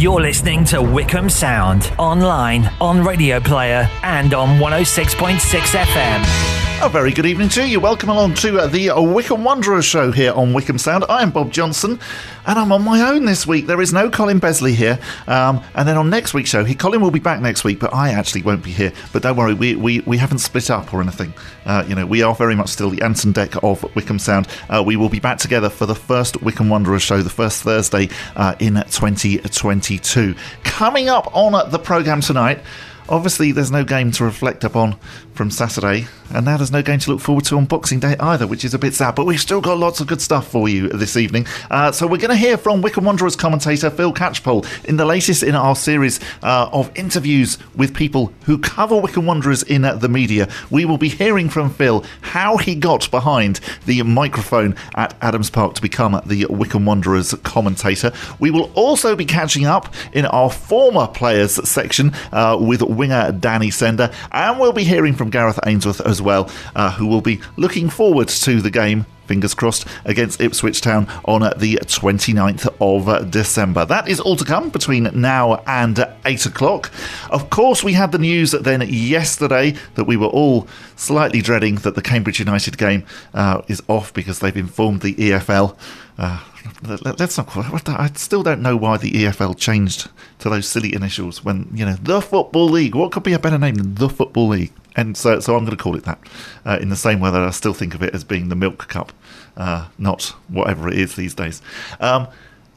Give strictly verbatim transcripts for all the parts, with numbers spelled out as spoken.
You're listening to Wycombe Sound, online, on Radio Player, and on one oh six point six F M. A very good evening to you. Welcome along to the Wycombe Wanderers show here on Wycombe Sound. I am Bob Johnson, and I'm on my own this week. There is no Colin Besley here. Um, and then on next week's show, he, Colin will be back next week, but I actually won't be here. But don't worry, we we, we haven't split up or anything. Uh, you know, we are very much still the Ant and Dec of Wycombe Sound. Uh, we will be back together for the first Wycombe Wanderers show, the first Thursday uh, in twenty twenty-two. Coming up on the programme tonight. Obviously, there's no game to reflect upon from Saturday, and now there's no game to look forward to on Boxing Day either, which is a bit sad, but we've still got lots of good stuff for you this evening. Uh, so we're going to hear from Wycombe Wanderers commentator Phil Catchpole in the latest in our series uh, of interviews with people who cover Wycombe Wanderers in the media. We will be hearing from Phil how he got behind the microphone at Adams Park to become the Wycombe Wanderers commentator. We will also be catching up in our former players section uh, with winger Danny Senda, and we'll be hearing from Gareth Ainsworth as well, uh, who will be looking forward to the game, fingers crossed, against Ipswich Town on the twenty-ninth of December. That is all to come between now and eight o'clock. Of course, we had the news then yesterday that we were all slightly dreading, that the Cambridge United game uh, is off because they've informed the E F L. Uh, let's not call it. I still don't know why the E F L changed to those silly initials when, you know, the Football League. What could be a better name than the Football League? And so, so I'm going to call it that, uh, in the same way that I still think of it as being the Milk Cup, uh, not whatever it is these days. Um,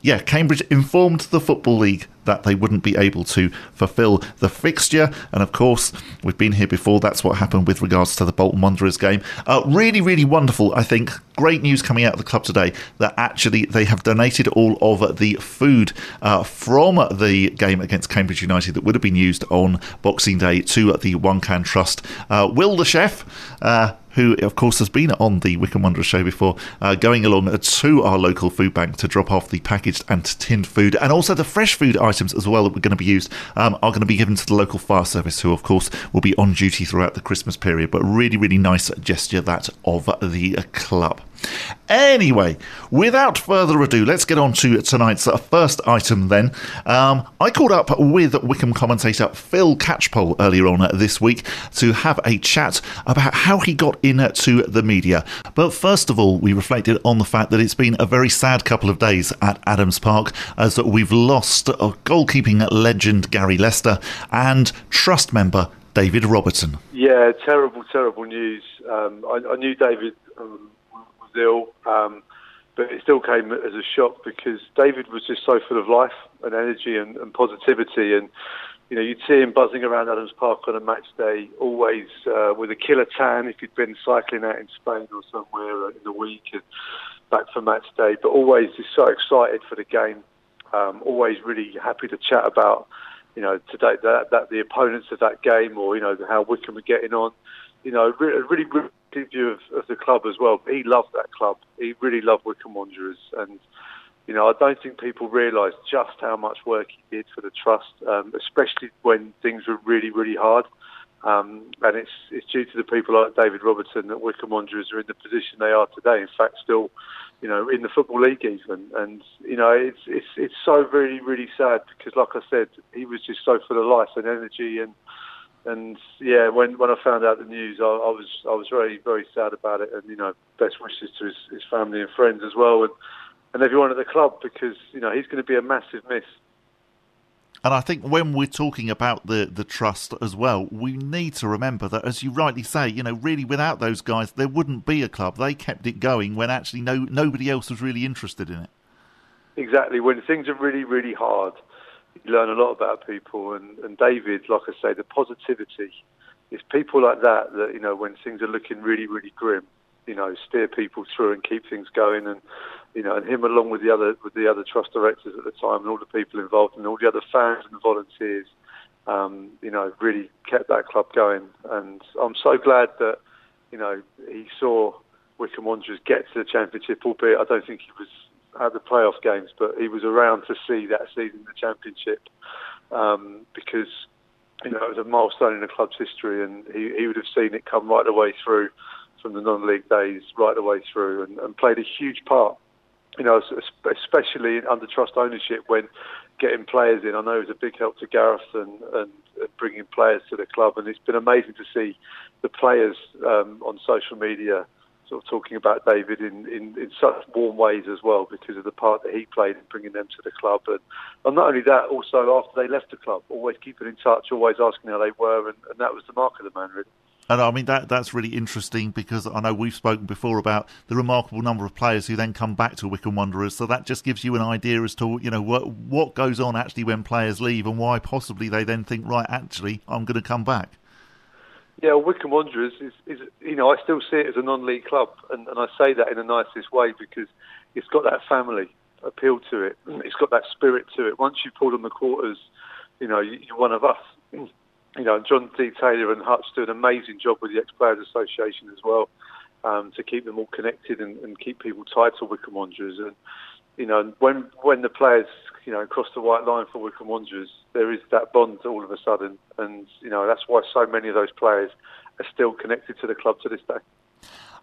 yeah, Cambridge informed the Football League that they wouldn't be able to fulfil the fixture. And of course, we've been here before. That's what happened with regards to the Bolton Wanderers game. Uh, really, really wonderful, I think. Great news coming out of the club today that actually they have donated all of the food uh, from the game against Cambridge United that would have been used on Boxing Day to the One Can Trust. Uh, Will the chef, uh, who of course has been on the Wycombe Wanderers show before, uh, going along to our local food bank to drop off the packaged and tinned food, and also the fresh food items as well that were going to be used um, are going to be given to the local fire service, who of course will be on duty throughout the Christmas period. But really, really nice gesture, that of the club. Anyway, without further ado, let's get on to tonight's first item then. Um, I called up with Wycombe commentator Phil Catchpole earlier on this week to have a chat about how he got into the media. But first of all, we reflected on the fact that it's been a very sad couple of days at Adams Park, as we've lost goalkeeping legend Gary Lester and trust member David Robertson. Yeah, terrible, terrible news. Um, I, I knew David... Um Ill, um, but it still came as a shock because David was just so full of life and energy and, and positivity, and you know, you'd see him buzzing around Adams Park on a match day, always uh, with a killer tan if he'd been cycling out in Spain or somewhere in the week and back for match day, but always just so excited for the game, um, always really happy to chat about, you know, today that, that the opponents of that game, or you know, how Wycombe were getting on. You know, a really good view of, of the club as well. He loved that club. He really loved Wycombe Wanderers. And, you know, I don't think people realise just how much work he did for the trust, um, especially when things were really, really hard. Um, and it's it's due to the people like David Robertson that Wycombe Wanderers are in the position they are today. In fact, still, you know, in the Football League even. And, you know, it's it's it's so really, really sad because, like I said, he was just so full of life and energy. And, And yeah, when, when I found out the news, I, I was I was very very sad about it, and you know, best wishes to his, his family and friends as well, and, and everyone at the club, because you know he's going to be a massive miss. And I think when we're talking about the, the trust as well, we need to remember that, as you rightly say, you know, really without those guys, there wouldn't be a club. They kept it going when actually no nobody else was really interested in it. Exactly, when things are really really hard. You learn a lot about people, and, and David, like I say, the positivity. It's people like that that, you know, when things are looking really, really grim, you know, steer people through and keep things going, and you know, and him along with the other with the other trust directors at the time, and all the people involved, and all the other fans and volunteers, um, you know, really kept that club going. And I'm so glad that, you know, he saw Wycombe Wanderers get to the championship, albeit I don't think he was at the playoff games, but he was around to see that season in the championship, um, because you know it was a milestone in the club's history, and he, he would have seen it come right the way through from the non-league days right the way through, and, and played a huge part you know, especially under trust ownership, when getting players in. I know it was a big help to Gareth and, and bringing players to the club, and it's been amazing to see the players um, on social media sort of talking about David in, in, in such warm ways as well, because of the part that he played in bringing them to the club. And, and not only that, also after they left the club, always keeping in touch, always asking how they were, and, and that was the mark of the man, really. And I mean, that that's really interesting, because I know we've spoken before about the remarkable number of players who then come back to Wycombe Wanderers. So that just gives you an idea as to, you know, what, what goes on actually when players leave, and why possibly they then think, right, actually, I'm going to come back. Yeah, well, Wycombe Wanderers is, is, you know, I still see it as a non-league club. And, and I say that in the nicest way, because it's got that family appeal to it. It's got that spirit to it. Once you pulled on the quarters, you know, you're one of us. You know, John D. Taylor and Hutch do an amazing job with the Ex-Players Association as well, um, to keep them all connected and, and keep people tied to Wycombe Wanderers. And, you know, when when the players, you know, cross the white line for Wycombe Wanderers, there is that bond all of a sudden. And, you know, that's why so many of those players are still connected to the club to this day.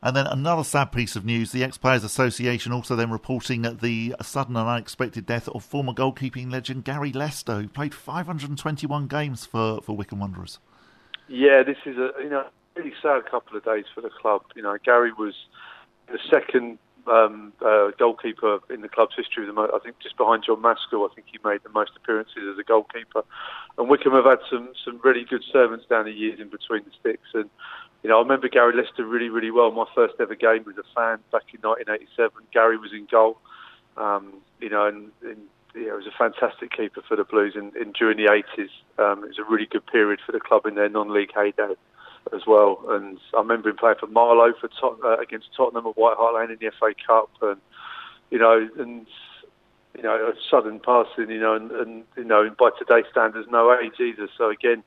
And then another sad piece of news, the Ex-Players Association also then reporting the sudden and unexpected death of former goalkeeping legend Gary Lester, who played five hundred twenty-one games for, for Wycombe Wanderers. Yeah, this is a you know really sad couple of days for the club. You know, Gary was the second um, uh, goalkeeper in the club's history, the most, I think just behind John Maskell. I think he made the most appearances as a goalkeeper. And Wycombe have had some, some really good servants down the years in between the sticks. And you know, I remember Gary Lester really, really well. My first ever game was a fan back in nineteen eighty-seven. Gary was in goal, um, you know, and, and you know, he was a fantastic keeper for the Blues. And, and during the eighties, um, it was a really good period for the club in their non-league heyday as well. And I remember him playing for Marlow for Tot- uh, against Tottenham at White Hart Lane in the F A Cup, and you know, and you know, a sudden passing, you know, and, and you know, and by today's standards, no age either. So again,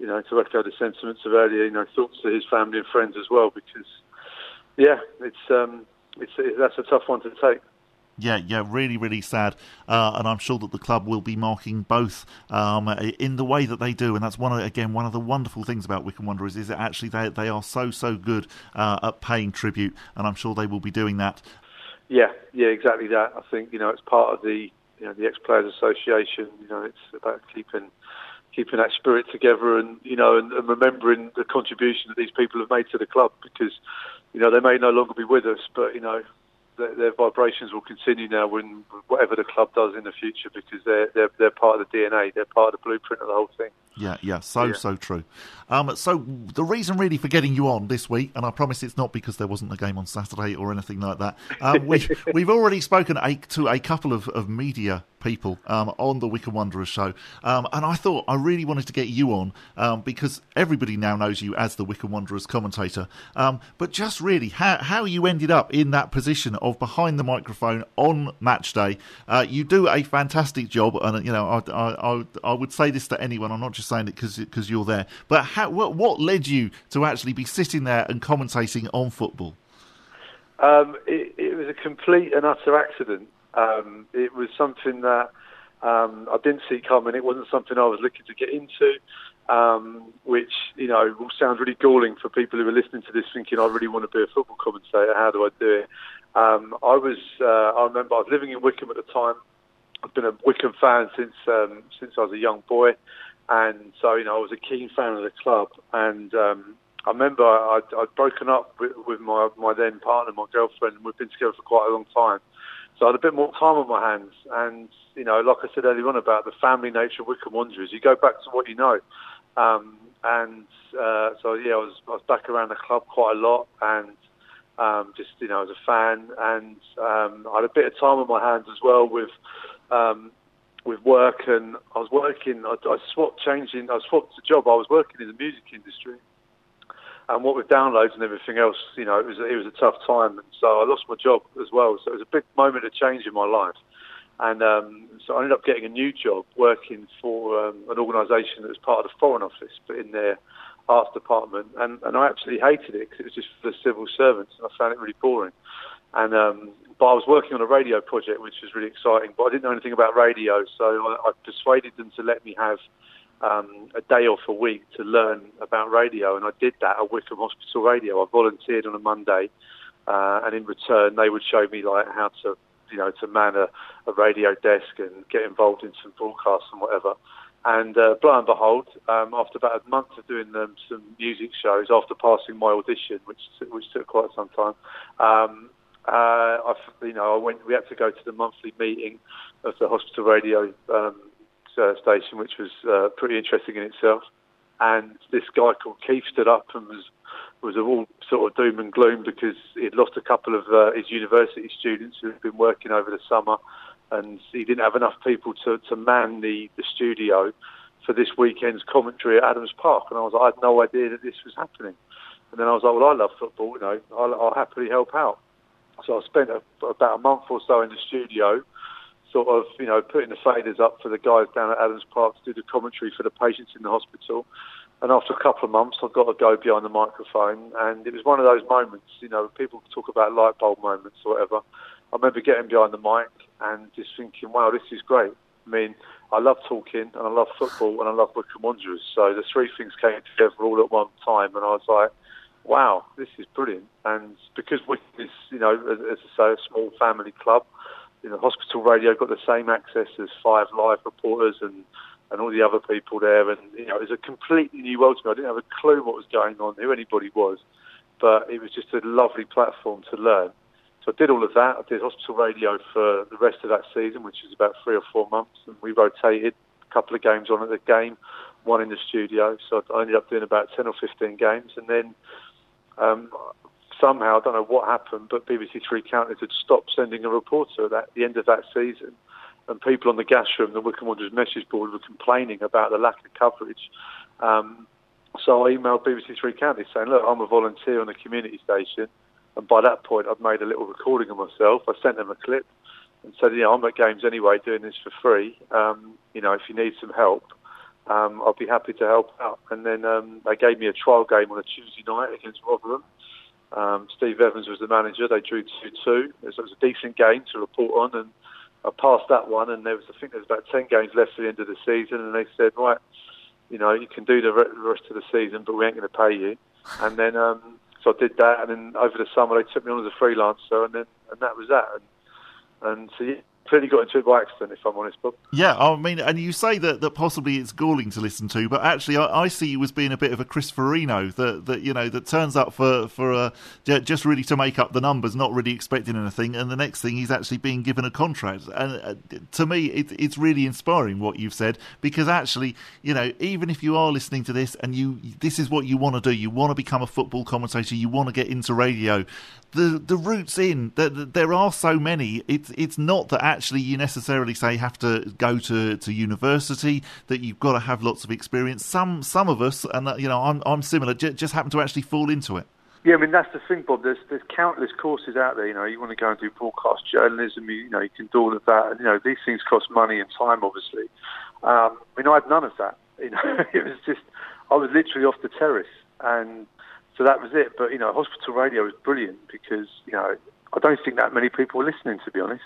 you know, to echo the sentiments of earlier, you know, thoughts to his family and friends as well, because, yeah, it's um, it's it, that's a tough one to take. Yeah, yeah, really, really sad. Uh, and I'm sure that the club will be marking both um, in the way that they do. And that's, one of, again, one of the wonderful things about Wycombe Wanderers is that actually they, they are so, so good uh, at paying tribute. And I'm sure they will be doing that. Yeah, yeah, exactly that. I think, you know, it's part of the, you know, the Ex-Players Association. You know, it's about keeping... keeping that spirit together, and you know, and, and remembering the contribution that these people have made to the club, because you know they may no longer be with us, but you know their, their vibrations will continue now when whatever the club does in the future, because they're they're they're part of the D N A, they're part of the blueprint of the whole thing. Yeah, yeah, so yeah. so true. Um, so the reason really for getting you on this week, and I promise it's not because there wasn't a game on Saturday or anything like that. Um, we we've already spoken a, to a couple of of media people um, on the Wycombe Wanderers show, um, and I thought I really wanted to get you on um, because everybody now knows you as the Wycombe Wanderers commentator, um, but just really how, how you ended up in that position of behind the microphone on match day. Uh, you do a fantastic job, and you know I, I, I, I would say this to anyone, I'm not just saying it because you're there, but how, what, what led you to actually be sitting there and commentating on football? Um, it, it was a complete and utter accident. Um, it was something that um, I didn't see coming. It wasn't something I was looking to get into, um, which, you know, will sound really galling for people who are listening to this thinking, I really want to be a football commentator. How do I do it? Um, I was, uh, I remember I was living in Wycombe at the time. I've been a Wycombe fan since, um, since I was a young boy. And so, you know, I was a keen fan of the club. And um, I remember I'd, I'd broken up with, with my, my then partner, my girlfriend, and we've been together for quite a long time. So I had a bit more time on my hands. And, you know, like I said earlier on about the family nature of Wycombe Wanderers, you go back to what you know. Um, and uh, so, yeah, I was, I was back around the club quite a lot, and um, just, you know, as a fan. And um, I had a bit of time on my hands as well with um, with work. And I was working, I, I swapped changing, I swapped the job. I was working in the music industry. And what with downloads and everything else, you know, it was it was a tough time. And so I lost my job as well. So it was a big moment of change in my life. And um, so I ended up getting a new job working for um, an organisation that was part of the Foreign Office, but in their arts department. And, and I absolutely hated it because it was just for the civil servants. And I found it really boring. And um, but I was working on a radio project, which was really exciting. But I didn't know anything about radio. So I, I persuaded them to let me have Um, a day off a week to learn about radio, and I did that at Wycombe Hospital Radio. I volunteered on a Monday, uh, and in return they would show me like how to you know, to man a, a radio desk and get involved in some broadcasts and whatever. And uh, lo and behold, um, after about a month of doing um, some music shows, after passing my audition, which which took quite some time, um, uh, I, you know, I went. We had to go to the monthly meeting of the hospital radio um, uh, station, which was uh, pretty interesting in itself. And this guy called Keith stood up and was was all sort of doom and gloom because he'd lost a couple of uh, his university students who had been working over the summer. And he didn't have enough people to, to man the, the studio for this weekend's commentary at Adams Park. And I was like, I had no idea that this was happening. And then I was like, well, I love football, you know, I'll, I'll happily help out. So I spent a, about a month or so in the studio, sort of, you know, putting the faders up for the guys down at Adams Park to do the commentary for the patients in the hospital. And after a couple of months, I've got to go behind the microphone. And it was one of those moments, you know, people talk about light bulb moments or whatever. I remember getting behind the mic and just thinking, wow, this is great. I mean, I love talking and I love football and I love Wycombe Wanderers. So the three things came together all at one time and I was like, wow, this is brilliant. And because Wycombe is, you know, as, as I say, a small family club, you know, hospital radio got the same access as Five Live reporters and, and all the other people there. And, you know, it was a completely new world to me. I didn't have a clue what was going on, who anybody was. But it was just a lovely platform to learn. So I did all of that. I did hospital radio for the rest of that season, which was about three or four months. And we rotated a couple of games on at the game, one in the studio. So I ended up doing about ten or fifteen games. And then um, somehow, I don't know what happened, but B B C Three Counties had stopped sending a reporter at, that, at the end of that season. And people on the gas room, the Wycombe Wanderers message board, were complaining about the lack of coverage. Um, so I emailed B B C Three Counties saying, look, I'm a volunteer on a community station. And by that point, I'd made a little recording of myself. I sent them a clip and said, you know, I'm at games anyway, doing this for free. Um, you know, if you need some help, um, I'll be happy to help out. And then um, they gave me a trial game on a Tuesday night against Rotherham. Um, Steve Evans was the manager. They drew two two. So it was a decent game to report on. And I passed that one. And there was, I think there was about ten games left to the end of the season. And they said, right, you know, you can do the rest of the season, but we ain't going to pay you. And then... Um, So I did that, and then over the summer they took me on as a freelancer, and then and that was that. And, and so you clearly got into it by accident, if I'm honest, Bob. Yeah, I mean, and you say that, that possibly it's galling to listen to, but actually I, I see you as being a bit of a Chris Farino, that, that you know, that turns up for, for uh, just really to make up the numbers, not really expecting anything, and the next thing he's actually being given a contract. And uh, to me, it, it's really inspiring what you've said, because actually, you know, even if you are listening to this and you this is what you want to do, you want to become a football commentator, you want to get into radio, the the routes in, the, the, there are so many. It's, it's not that actually... Actually, you necessarily say have to go to, to university, that you've got to have lots of experience. Some some of us, and you know, I'm I'm similar, j- just happen to actually fall into it. Yeah, I mean that's the thing, Bob. There's there's countless courses out there. You know, you want to go and do broadcast journalism. You, you know, you can do all of that. You know, these things cost money and time, obviously. Um, I mean, I had none of that. You know, it was just I was literally off the terrace, and so that was it. But you know, hospital radio was brilliant because you know I don't think that many people were listening, to be honest.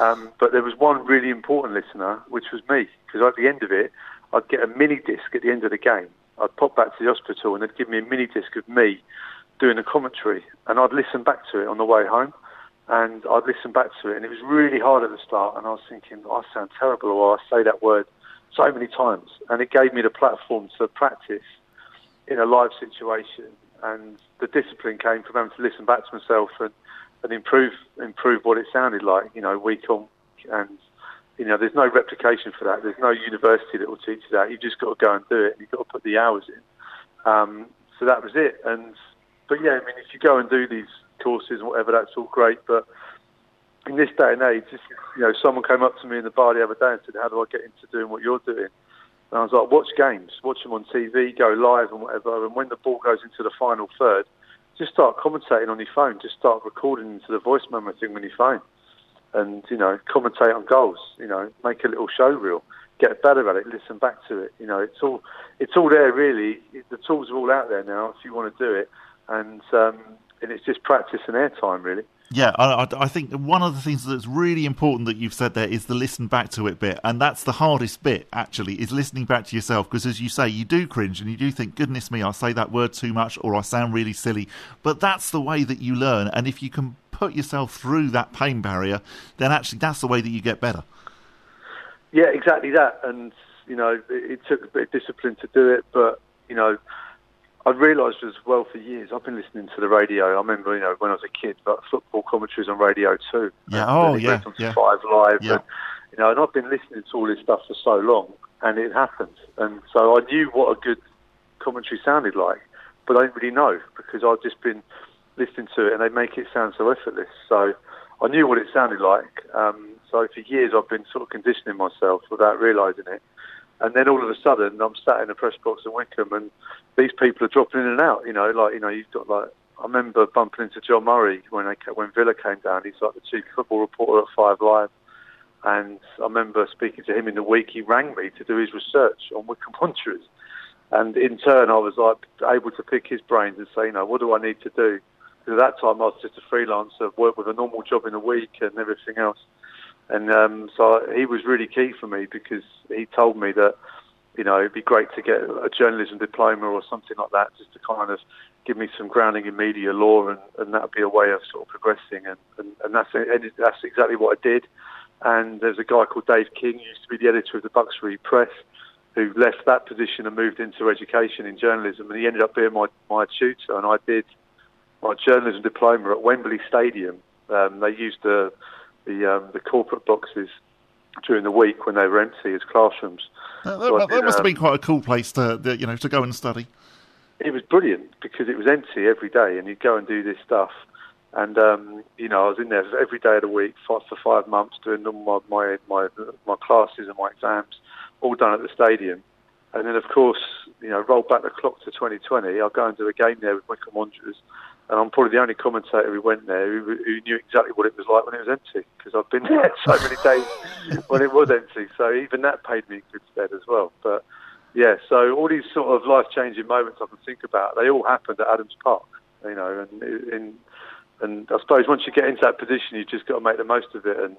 Um, but there was one really important listener, which was me, because at the end of it, I'd get a mini disc at the end of the game. I'd pop back to the hospital and they'd give me a mini disc of me doing a commentary, and I'd listen back to it on the way home, and I'd listen back to it, and it was really hard at the start, and I was thinking, oh, I sound terrible, or I say that word so many times, and it gave me the platform to practice in a live situation, and the discipline came from having to listen back to myself and and improve improve what it sounded like, you know, week on week. And, you know, there's no replication for that. There's no university that will teach you that. You've just got to go and do it. And you've got to put the hours in. Um, so that was it. And but, yeah, I mean, if you go and do these courses and whatever, that's all great. But in this day and age, just, you know, someone came up to me in the bar the other day and said, how do I get into doing what you're doing? And I was like, watch games. Watch them on T V, go live and whatever. And when the ball goes into the final third, just start commentating on your phone. Just start recording into the voice memo thing on your phone, and you know, commentate on goals. You know, make a little show reel. Get better at it. Listen back to it. You know, it's all it's all there really. The tools are all out there now if you want to do it, and um, and it's just practice and airtime really. Yeah, I, I think one of the things that's really important that you've said there is the listen back to it bit. And that's the hardest bit, actually, is listening back to yourself. Because as you say, you do cringe and you do think, goodness me, I say that word too much or I sound really silly. But that's the way that you learn. And if you can put yourself through that pain barrier, then actually that's the way that you get better. Yeah, exactly that. And, you know, it, it took a bit of discipline to do it. But, you know, I've realised as well for years, I've been listening to the radio. I remember, you know, when I was a kid, like football commentaries on radio too. Yeah, oh, yeah. yeah. Five Live. Yeah. And, you know, and I've been listening to all this stuff for so long, and it happened. And so I knew what a good commentary sounded like, but I didn't really know because I've just been listening to it and they make it sound so effortless. So I knew what it sounded like. Um, so for years, I've been sort of conditioning myself without realising it. And then all of a sudden, I'm sat in a press box in Wycombe, and these people are dropping in and out. You know, like you know, you've got like I remember bumping into John Murray when they, when Villa came down. He's like the chief football reporter at Five Live, and I remember speaking to him in the week. He rang me to do his research on Wycombe Wanderers, and in turn, I was like able to pick his brains and say, you know, what do I need to do? Because at that time, I was just a freelancer, worked with a normal job in a week and everything else. And um, so he was really key for me because he told me that, you know, it'd be great to get a journalism diploma or something like that just to kind of give me some grounding in media law, and, and that would be a way of sort of progressing. And, and, and that's and that's exactly what I did. And there's a guy called Dave King, who used to be the editor of the Buxbury Press, who left that position and moved into education in journalism. And he ended up being my, my tutor. And I did my journalism diploma at Wembley Stadium. Um, they used the... the um, the corporate boxes during the week when they were empty as classrooms. Uh, that, so that did, must um, have been quite a cool place to, you know, to go and study. It was brilliant because it was empty every day, and you'd go and do this stuff. And um, you know, I was in there every day of the week for, for five months doing my, my my my classes and my exams, all done at the stadium. And then, of course, you know, roll back the clock to twenty twenty. I'll go and do a game there with Wycombe Wanderers. And I'm probably the only commentator who went there who, who knew exactly what it was like when it was empty, because I've been there so many days when it was empty. So even that paid me good stead as well. But, yeah, so all these sort of life-changing moments I can think about, they all happened at Adams Park, you know. And and, and I suppose once you get into that position, you've just got to make the most of it and,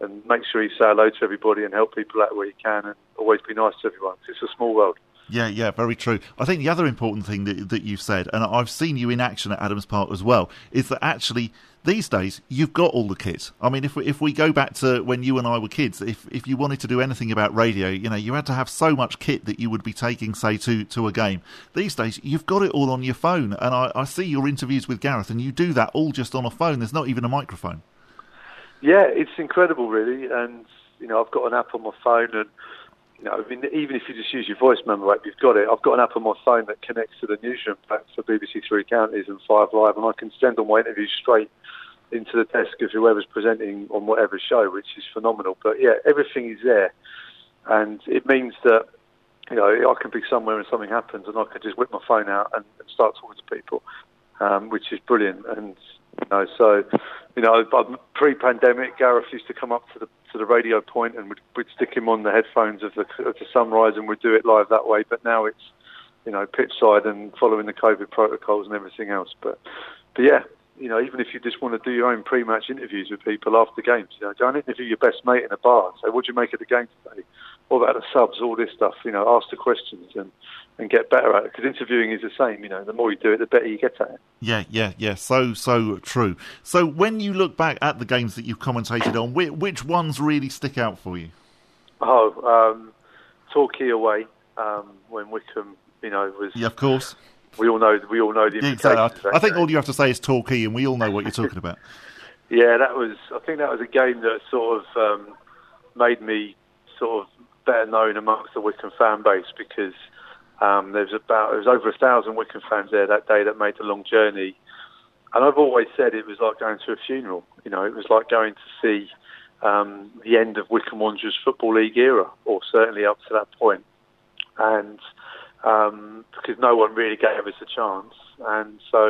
and make sure you say hello to everybody and help people out where you can and always be nice to everyone. It's a small world. Yeah, yeah, very true. I think the other important thing that, that you've said, and I've seen you in action at Adams Park as well, is that actually these days you've got all the kit. I mean, if we, if we go back to when you and I were kids, if if you wanted to do anything about radio, you know, you had to have so much kit that you would be taking, say, to, to a game. These days you've got it all on your phone, and I, I see your interviews with Gareth, and you do that all just on a phone. There's not even a microphone. Yeah, it's incredible, really. And, you know, I've got an app on my phone and... You know, I mean, even if you just use your voice memo app, you've got it. I've got an app on my phone that connects to the newsroom back for B B C Three Counties and Five Live, and I can send all my interviews straight into the desk of whoever's presenting on whatever show, which is phenomenal. But, yeah, everything is there. And it means that, you know, I can be somewhere and something happens and I can just whip my phone out and, and start talking to people, um, which is brilliant. And, you know, so, you know, pre-pandemic, Gareth used to come up to the to the radio point and we'd, we'd stick him on the headphones of the, of the Sunrise and we'd do it live that way. But now it's, you know, pitchside and following the COVID protocols and everything else. But, but yeah, you know, even if you just want to do your own pre-match interviews with people after games, you know, don't interview your best mate in a bar and say, what do you make of the game today? What about the subs? All this stuff, you know, ask the questions and, and get better at it. Because interviewing is the same, you know, the more you do it, the better you get at it. Yeah, yeah, yeah. So, so true. So when you look back at the games that you've commentated on, which, which ones really stick out for you? Oh, um, Torquay away, um, when Wycombe, you know, was... Yeah, of course. We all know we all know the implications. Yeah, exactly. I think all you have to say is Torquay and we all know what you're talking about. Yeah, that was. I think that was a game that sort of um, made me sort of better known amongst the Wycombe fan base because um, there was about there was over a thousand Wycombe fans there that day that made the long journey. And I've always said it was like going to a funeral. You know, it was like going to see um, the end of Wycombe Wanderers Football League era, or certainly up to that point. And Um, because no one really gave us a chance, and so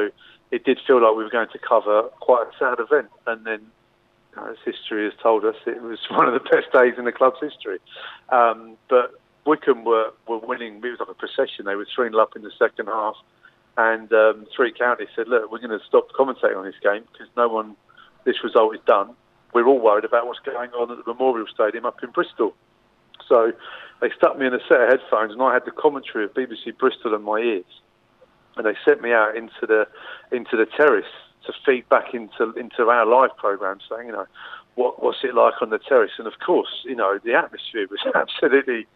it did feel like we were going to cover quite a sad event. And then, you know, as history has told us, it was one of the best days in the club's history. Um, but Wycombe were, were winning. It was like a procession. They were three nil up in the second half, and um, Three Counties said, "Look, we're going to stop commentating on this game because no one this result is done, we're all worried about what's going on at the Memorial Stadium up in Bristol. So they stuck me in a set of headphones and I had the commentary of B B C Bristol in my ears. And they sent me out into the into the terrace to feed back into into our live programme, saying, you know, what what's it like on the terrace? And of course, you know, the atmosphere was absolutely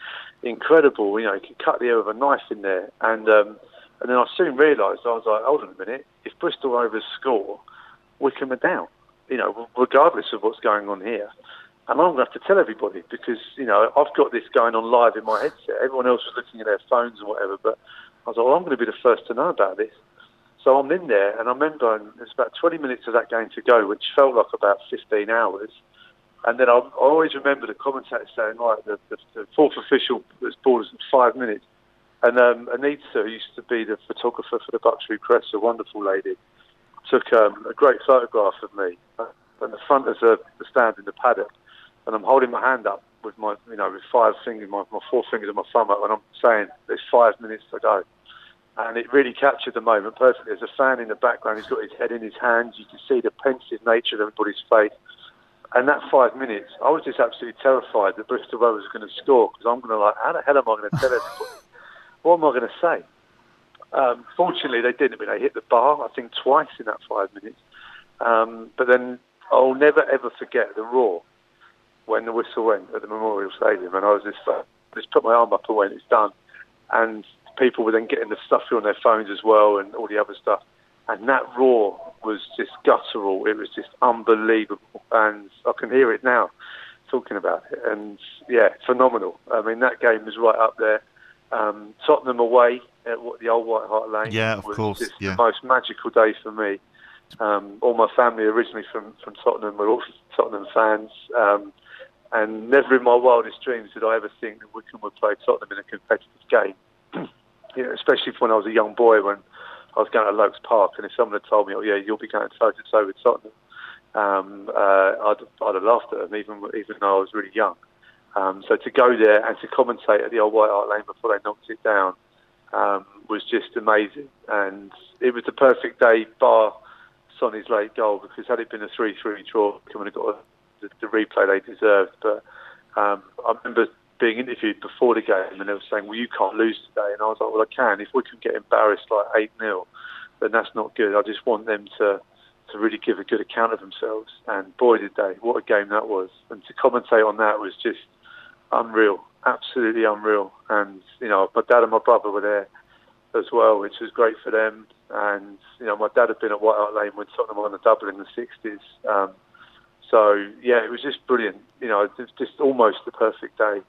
incredible. You know, you could cut the air with a knife in there. And um, and then I soon realised, I was like, hold on a minute, if Bristol Rovers score, Wycombe are down, you know, regardless of what's going on here. And I'm going to have to tell everybody because, you know, I've got this going on live in my headset. Everyone else was looking at their phones or whatever, but I was like, well, I'm going to be the first to know about this. So I'm in there, and I remember there's about twenty minutes of that game to go, which felt like about fifteen hours. And then I always remember the commentator saying, like, the, the, the fourth official was brought us in five minutes. And um, Anita, who used to be the photographer for the Buckley Press, a wonderful lady, took um, a great photograph of me in the front of the stand in the paddock. And I'm holding my hand up with my, you know, with five fingers, my, my four fingers and my thumb up, and I'm saying, there's five minutes to go. And it really captured the moment perfectly. There's a fan in the background, he's got his head in his hands, you can see the pensive nature of everybody's face. And that five minutes, I was just absolutely terrified that Bristol Rovers was going to score, because I'm going to like, how the hell am I going to tell everybody? What am I going to say? Um, fortunately, they didn't. I mean, they hit the bar, I think, twice in that five minutes. Um, but then I'll never, ever forget the roar when the whistle went at the Memorial Stadium. And I was just, uh, just put my arm up and went, it's done. And people were then getting the stuff on their phones as well and all the other stuff. And that roar was just guttural. It was just unbelievable. And I can hear it now talking about it. And, yeah, phenomenal. I mean, that game was right up there. Um, Tottenham away at what, the old White Hart Lane. Yeah, of was course. Just yeah. The most magical day for me. Um, all my family originally from, from Tottenham were all Tottenham fans. Um, and never in my wildest dreams did I ever think that Wycombe would play Tottenham in a competitive game. You know, especially when I was a young boy, when I was going to Lokes Park, and if someone had told me, oh yeah, you'll be going toe to toe with Tottenham, um, uh, I'd, I'd have laughed at them, even, even though I was really young. Um, so to go there and to commentate at the old White Hart Lane before they knocked it down um, was just amazing. And it was the perfect day, bar Sonny's late goal, because had it been a three three draw, they would have got the, the replay they deserved. But um, I remember being interviewed before the game, and they were saying, well, you can't lose today. And I was like, well, I can. If we can get embarrassed like eight nil, then that's not good. I just want them to... to really give a good account of themselves. And boy did they, what a game that was. And to commentate on that was just unreal, absolutely unreal. And, you know, my dad and my brother were there as well, which was great for them. And, you know, my dad had been at White Hart Lane when Tottenham on the double in the sixties. Um, so, yeah, it was just brilliant. You know, it's just almost the perfect day.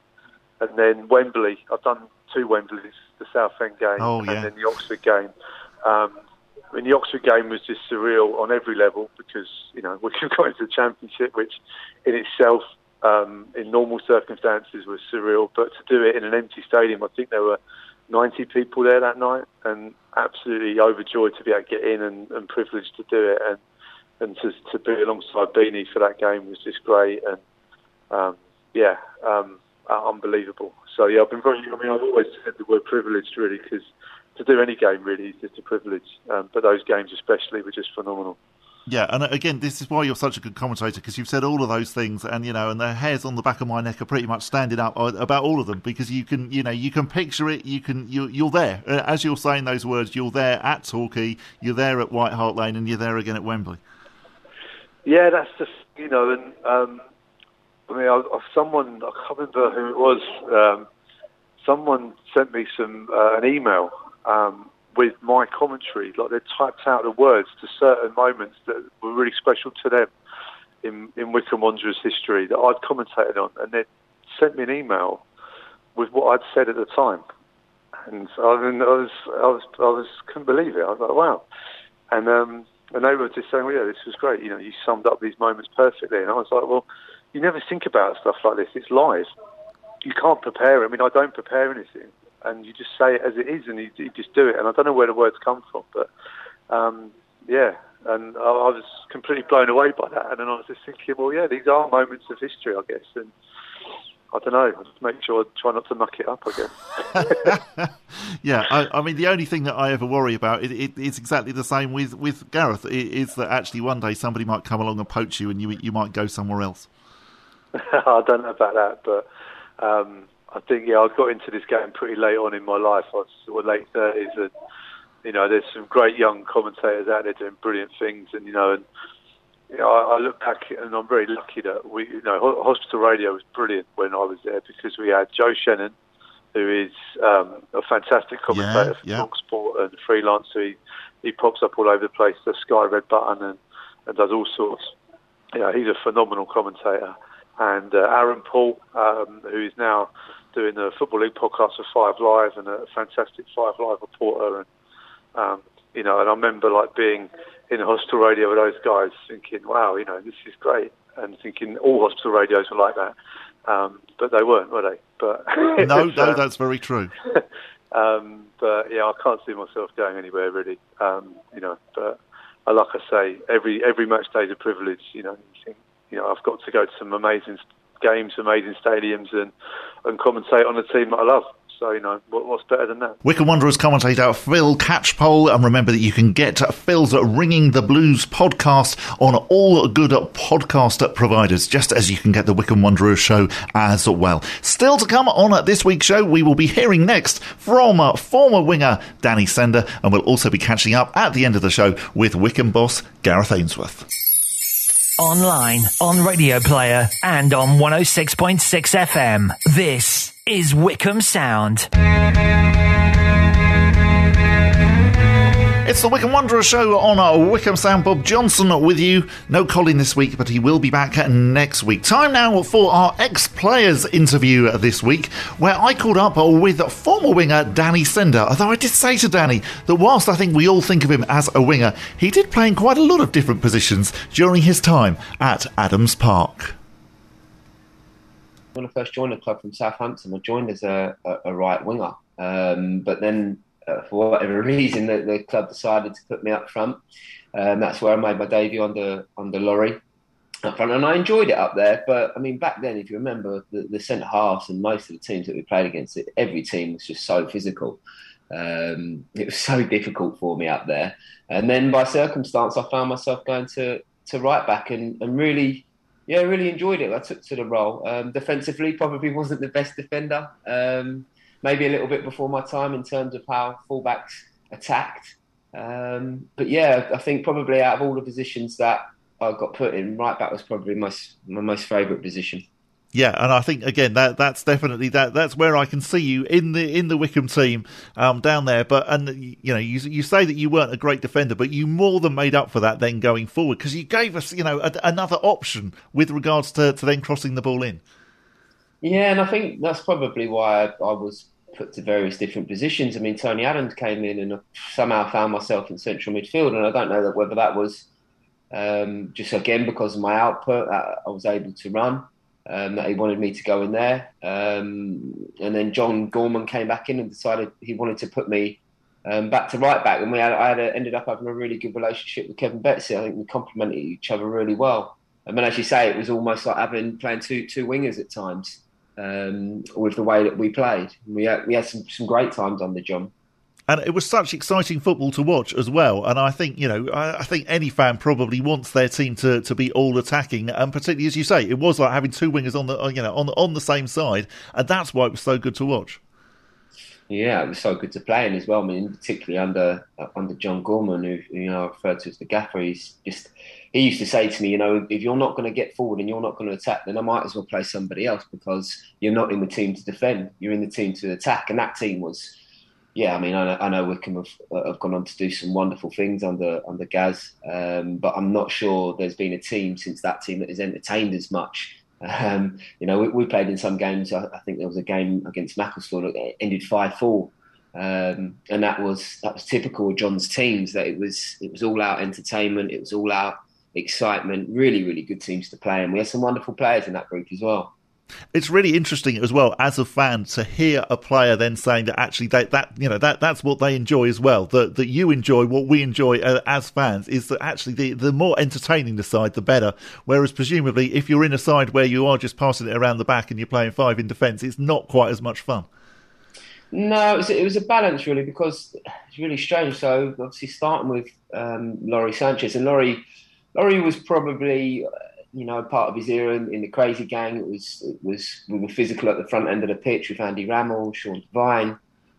And then Wembley, I've done two Wembleys, the Southend game oh, yeah. and then the Oxford game. Um, I mean, the Oxford game was just surreal on every level because, you know, we could go into the Championship, which in itself, um, in normal circumstances, was surreal. But to do it in an empty stadium, I think there were ninety people there that night, and absolutely overjoyed to be able to get in and, and privileged to do it. And and to, to be alongside Beanie for that game was just great. And, um, yeah, um, unbelievable. So, yeah, I've been very, I mean, I've always said the word privileged, really, because to do any game really is just a privilege, um, but those games especially were just phenomenal. Yeah, and again, this is why you're such a good commentator, because you've said all of those things, and you know, and the hairs on the back of my neck are pretty much standing up about all of them, because you can, you know, you can picture it. You can, you're, you're there as you're saying those words. You're there at Torquay, you're there at White Hart Lane, and you're there again at Wembley. Yeah, that's just, you know, and um, I mean, I, I, someone I can't remember who it was. Um, someone sent me some uh, an email. Um, with my commentary, like they typed out the words to certain moments that were really special to them in, in Wycombe Wanderers history that I'd commentated on, and they sent me an email with what I'd said at the time, and I, mean, I was, I was, I was, couldn't believe it. I was like, wow, and um, and they were just saying, well, yeah, this was great. You know, you summed up these moments perfectly, and I was like, well, you never think about stuff like this. It's live. You can't prepare. I mean, I don't prepare anything. And you just say it as it is, and you, you just do it. And I don't know where the words come from, but um, yeah. And I, I was completely blown away by that. And then I was just thinking, well, yeah, these are moments of history, I guess. And I don't know. I just make sure I try not to muck it up, I guess. yeah, I, I mean, the only thing that I ever worry about is it, it, exactly the same with, with Gareth, is that actually one day somebody might come along and poach you and you you might go somewhere else. I don't know about that, but um, I think, yeah, I got into this game pretty late on in my life. I was sort of late thirties, and, you know, there's some great young commentators out there doing brilliant things, and, you know, and, you know, I, I look back and I'm very lucky that we, you know, Hospital Radio was brilliant when I was there because we had Joe Shannon, who is um, a fantastic commentator yeah, for yeah. Fox Sport and freelance. So he, he pops up all over the place, the Sky Red Button, and, and does all sorts. You know, he's a phenomenal commentator. And uh, Aaron Paul, um, who is now doing the Football League podcast for Five Live and a fantastic Five Live reporter. And, um, you know, and I remember like being in Hospital Radio with those guys thinking, wow, you know, this is great. And thinking all Hospital Radios were like that. Um, but they weren't, were they? But No, no, um, that's very true. um, but, yeah, I can't see myself going anywhere, really. Um, you know, but uh, like I say, every every match day is a privilege, you know. You think, you know, I've got to go to some amazing games, amazing stadiums, and, and commentate on a team that I love. So, you know, what's better than that? Wycombe Wanderers commentator Phil Catchpole. And remember that you can get Phil's Ringing the Blues podcast on all good podcast providers, just as you can get the Wycombe Wanderers show as well. Still to come on this week's show, we will be hearing next from former winger Danny Senda, and we'll also be catching up at the end of the show with Wycombe boss Gareth Ainsworth. Online, on Radio Player, and on one oh six point six F M. This is Wycombe Sound. It's the Wycombe Wanderers show on our Wycombe Sound. Bob Johnson with you. No Colin this week, but he will be back next week. Time now for our ex-players interview this week, where I called up with former winger Danny Senda. Although I did say to Danny that whilst I think we all think of him as a winger, he did play in quite a lot of different positions during his time at Adams Park. When I first joined the club from Southampton, I joined as a, a, a right winger. Um, but then, uh, for whatever reason, the, the club decided to put me up front. Um, that's where I made my debut under under Laurie up front. And I enjoyed it up there. But, I mean, back then, if you remember, the, the centre-halves and most of the teams that we played against, every team was just so physical. Um, it was so difficult for me up there. And then, by circumstance, I found myself going to, to right-back and, and really... Yeah, I really enjoyed it. I took to the role. Um, defensively, probably wasn't the best defender. Um, maybe a little bit before my time in terms of how fullbacks attacked. Um, but yeah, I think probably out of all the positions that I got put in, right back was probably my, my most favourite position. Yeah, and I think again that that's definitely that that's where I can see you in the in the Wycombe team um, down there. But and you know you you say that you weren't a great defender, but you more than made up for that then going forward because you gave us you know a, another option with regards to, to then crossing the ball in. Yeah, and I think that's probably why I, I was put to various different positions. I mean, Tony Adams came in and I somehow found myself in central midfield, and I don't know that whether that was um, just again because of my output I, I was able to run. Um, that he wanted me to go in there. Um, and then John Gorman came back in and decided he wanted to put me um, back to right back. And we had, I had a, ended up having a really good relationship with Kevin Betsy. I think we complemented each other really well. I mean, as you say, it was almost like having playing two two wingers at times um, with the way that we played. We had, we had some, some great times under John. And it was such exciting football to watch as well. And I think, you know, I think any fan probably wants their team to, to be all attacking. And particularly, as you say, it was like having two wingers on the, you know, on the, on the same side. And that's why it was so good to watch. Yeah, it was so good to play in as well. I mean, particularly under under John Gorman, who, you know, I refer to as the gaffer. He's just, he used to say to me, you know, if you're not going to get forward and you're not going to attack, then I might as well play somebody else because you're not in the team to defend. You're in the team to attack. And that team was... Yeah, I mean, I know, I know Wycombe have, uh, have gone on to do some wonderful things under under Gaz, um, but I'm not sure there's been a team since that team that has entertained as much. Um, you know, we, we played in some games. I, I think there was a game against Macclesfield that ended five four, um, and that was that was typical of John's teams. That it was it was all out entertainment, it was all out excitement. Really, really good teams to play, and we had some wonderful players in that group as well. It's really interesting as well as a fan to hear a player then saying that actually they, that you know that that's what they enjoy as well, that that you enjoy, what we enjoy uh, as fans is that actually the, the more entertaining the side the better, whereas presumably if you're in a side where you are just passing it around the back and you're playing five in defence, it's not quite as much fun. No, it was, it was a balance really, because it's really strange. So obviously starting with um, Laurie Sanchez, and Laurie Laurie was probably uh, you know, part of his era in, in the crazy gang. It was, it was, we were physical at the front end of the pitch with Andy Rammell, Sean Devine,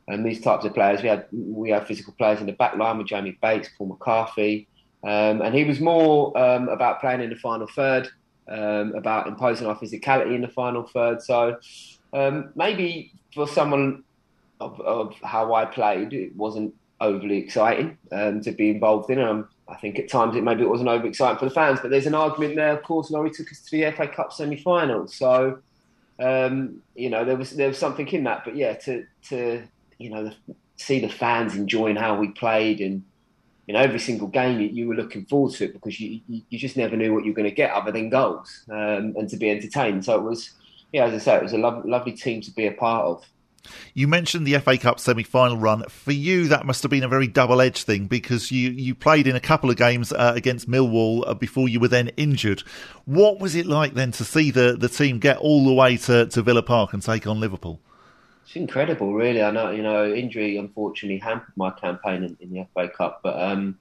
and these types of players. We had, we had physical players in the back line with Jamie Bates, Paul McCarthy, um, and he was more um, about playing in the final third, um, about imposing our physicality in the final third. So um, maybe for someone of, of how I played, it wasn't overly exciting um, to be involved in, and I'm, I think at times it maybe it wasn't overexciting for the fans, but there's an argument there. Of course, Laurie took us to the F A Cup semi-final, so um, you know there was there was something in that. But yeah, to to you know the, see the fans enjoying how we played, and you know every single game you, you were looking forward to it, because you, you you just never knew what you were going to get other than goals, um, and to be entertained. So it was, yeah, as I say, it was a lo- lovely team to be a part of. You mentioned the F A Cup semi-final run. For you, that must have been a very double-edged thing, because you, you played in a couple of games uh, against Millwall uh, before you were then injured. What was it like then to see the, the team get all the way to, to Villa Park and take on Liverpool? It's incredible, really. I know, you know, injury unfortunately hampered my campaign in, in the F A Cup, but um,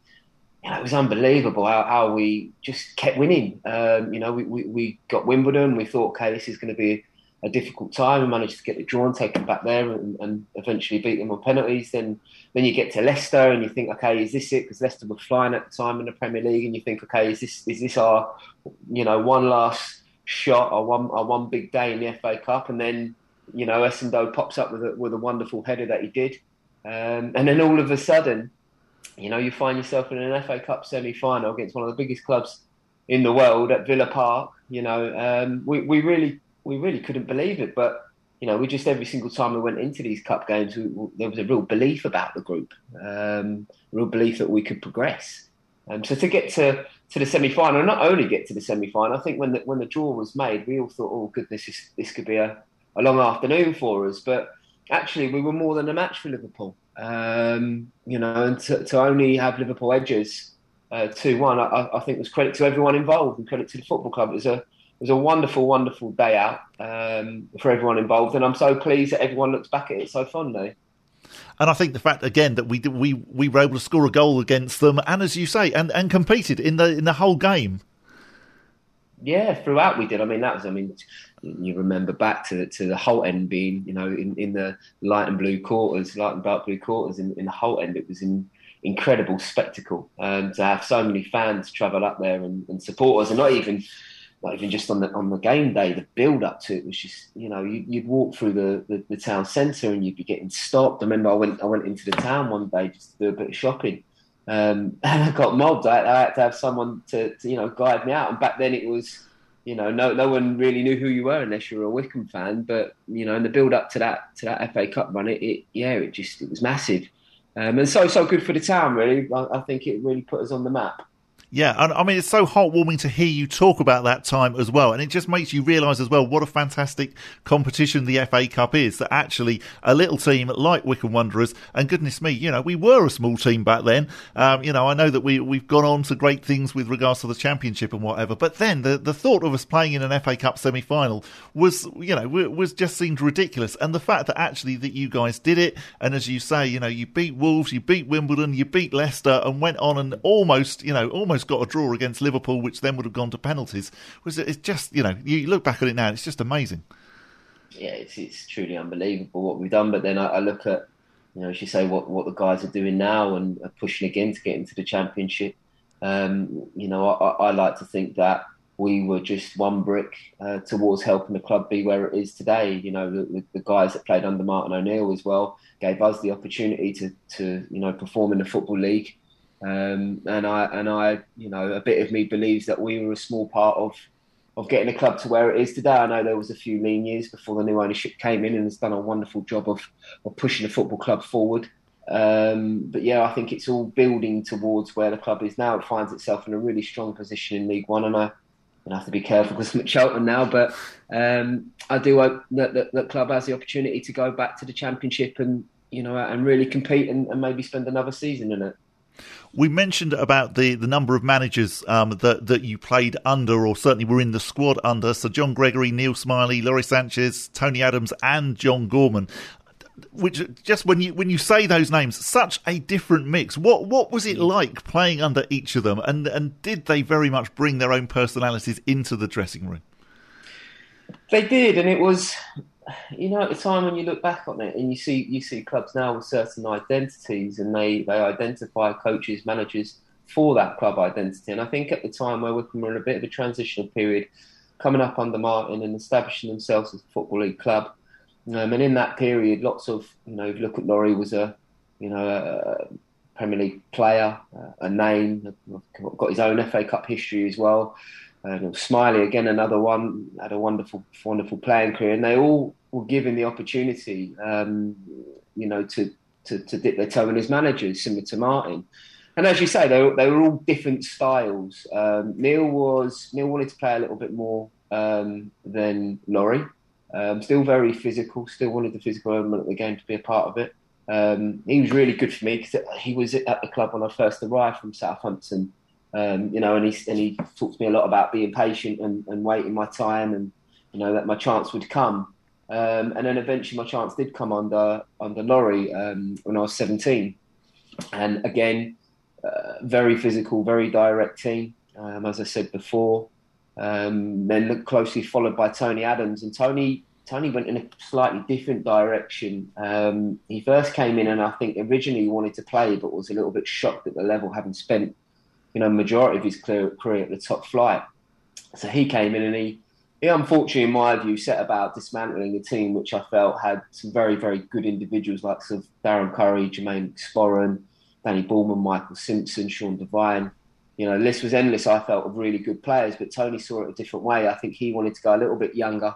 you know, it was unbelievable how, how we just kept winning. Um, you know, we, we, we got Wimbledon. We thought, okay, this is going to be a difficult time. We managed to get the draw and take them back there, and, and eventually beat them on penalties. Then then you get to Leicester and you think, okay, is this it? Because Leicester were flying at the time in the Premier League, and you think, okay, is this is this our, you know, one last shot, or one our one big day in the F A Cup? And then, you know, Essendon pops up with a, with a wonderful header that he did, um, and then all of a sudden, you know, you find yourself in an F A Cup semi-final against one of the biggest clubs in the world at Villa Park. You know, um, we we really. We really couldn't believe it, but you know, we just every single time we went into these cup games, we, we, there was a real belief about the group, um, a real belief that we could progress. Um, so to get to, to the semi-final, not only get to the semi-final, I think when the, when the draw was made, we all thought, oh goodness, this, this could be a, a long afternoon for us. But actually, we were more than a match for Liverpool. Um, you know, and to, to only have Liverpool edges uh, two one, I, I think was credit to everyone involved and credit to the football club. It was a It was a wonderful, wonderful day out um, for everyone involved, and I'm so pleased that everyone looks back at it so fondly. And I think the fact again that we we we were able to score a goal against them, and as you say, and, and competed in the in the whole game. Yeah, throughout we did. I mean, that was. I mean, you remember back to to the Holt end being, you know, in, in the light and blue quarters, light and dark blue quarters, in, in the Holt end, it was an incredible spectacle um, to have so many fans travel up there and, and support us, and not even. Not even just on the on the game day, the build up to it was just, you know, you, you'd walk through the, the, the town centre and you'd be getting stopped. I remember I went I went into the town one day just to do a bit of shopping, um, and I got mobbed. I, I had to have someone to, to you know guide me out. And back then it was, you know, no no one really knew who you were unless you were a Wycombe fan. But you know, in the build up to that to that F A Cup run, it, it yeah, it just it was massive, um, and so so good for the town. Really, I, I think it really put us on the map. Yeah, and I mean, it's so heartwarming to hear you talk about that time as well. And it just makes you realise as well what a fantastic competition the F A Cup is, that actually a little team like Wycombe Wanderers, and goodness me, you know, we were a small team back then. Um, you know, I know that we, we've gone on to great things with regards to the championship and whatever, but then the, the thought of us playing in an F A Cup semi-final was, you know, was just seemed ridiculous. And the fact that actually that you guys did it, and as you say, you know, you beat Wolves, you beat Wimbledon, you beat Leicester, and went on and almost, you know, almost got a draw against Liverpool, which then would have gone to penalties. Was it's just, you know, you look back at it now, and it's just amazing. Yeah, it's it's truly unbelievable what we've done. But then I, I look at, you know, as you say, what, what the guys are doing now and are pushing again to get into the championship. Um, you know, I, I like to think that we were just one brick uh, towards helping the club be where it is today. You know, the, the guys that played under Martin O'Neill as well gave us the opportunity to to you know perform in the Football League. Um, and I, and I, you know, a bit of me believes that we were a small part of, of getting the club to where it is today. I know there was a few lean years before the new ownership came in, and has done a wonderful job of, of pushing the football club forward. Um, but yeah, I think it's all building towards where the club is now. It finds itself in a really strong position in League One, and I, I'd have to be careful because I'm at Cheltenham now, but um, I do hope that, that the club has the opportunity to go back to the Championship and, you know, and really compete and, and maybe spend another season in it. We mentioned about the, the number of managers um, that, that you played under, or certainly were in the squad under. So John Gregory, Neil Smiley, Laurie Sanchez, Tony Adams and John Gorman. Which, just when you when you say those names, such a different mix. What what was it like playing under each of them, and and did they very much bring their own personalities into the dressing room? They did, and it was, you know, at the time when you look back on it, and you see you see clubs now with certain identities, and they they identify coaches, managers for that club identity. And I think at the time where Wycombe were in a bit of a transitional period, coming up under Martin and establishing themselves as a Football League club. Um, and in that period, lots of, you know, if you look at Laurie, was a, you know, a Premier League player, a name, got his own F A Cup history as well. And Smiley, again, another one, had a wonderful, wonderful playing career. And they all were given the opportunity, um, you know, to, to, to dip their toe in as managers, similar to Martin. And as you say, they were, they were all different styles. Um, Neil was, Neil wanted to play a little bit more um, than Laurie. Um, still very physical, still wanted the physical element of the game to be a part of it. Um, he was really good for me because he was at the club when I first arrived from Southampton, um, you know, and he, and he talked to me a lot about being patient and, and waiting my time and, you know, that my chance would come. Um, and then eventually my chance did come under under Laurie um, when I was seventeen. And again, uh, very physical, very direct team, um, as I said before. Um, then closely followed by Tony Adams, and Tony Tony went in a slightly different direction. Um, he first came in, and I think originally he wanted to play, but was a little bit shocked at the level, having spent, you know, majority of his career at the top flight. So he came in, and he, he unfortunately, in my view, set about dismantling a team which I felt had some very very good individuals, like sort of Darren Curry, Jermaine Sporran, Danny Bullman, Michael Simpson, Sean Devine. You know, the list was endless, I felt, of really good players, but Tony saw it a different way. I think he wanted to go a little bit younger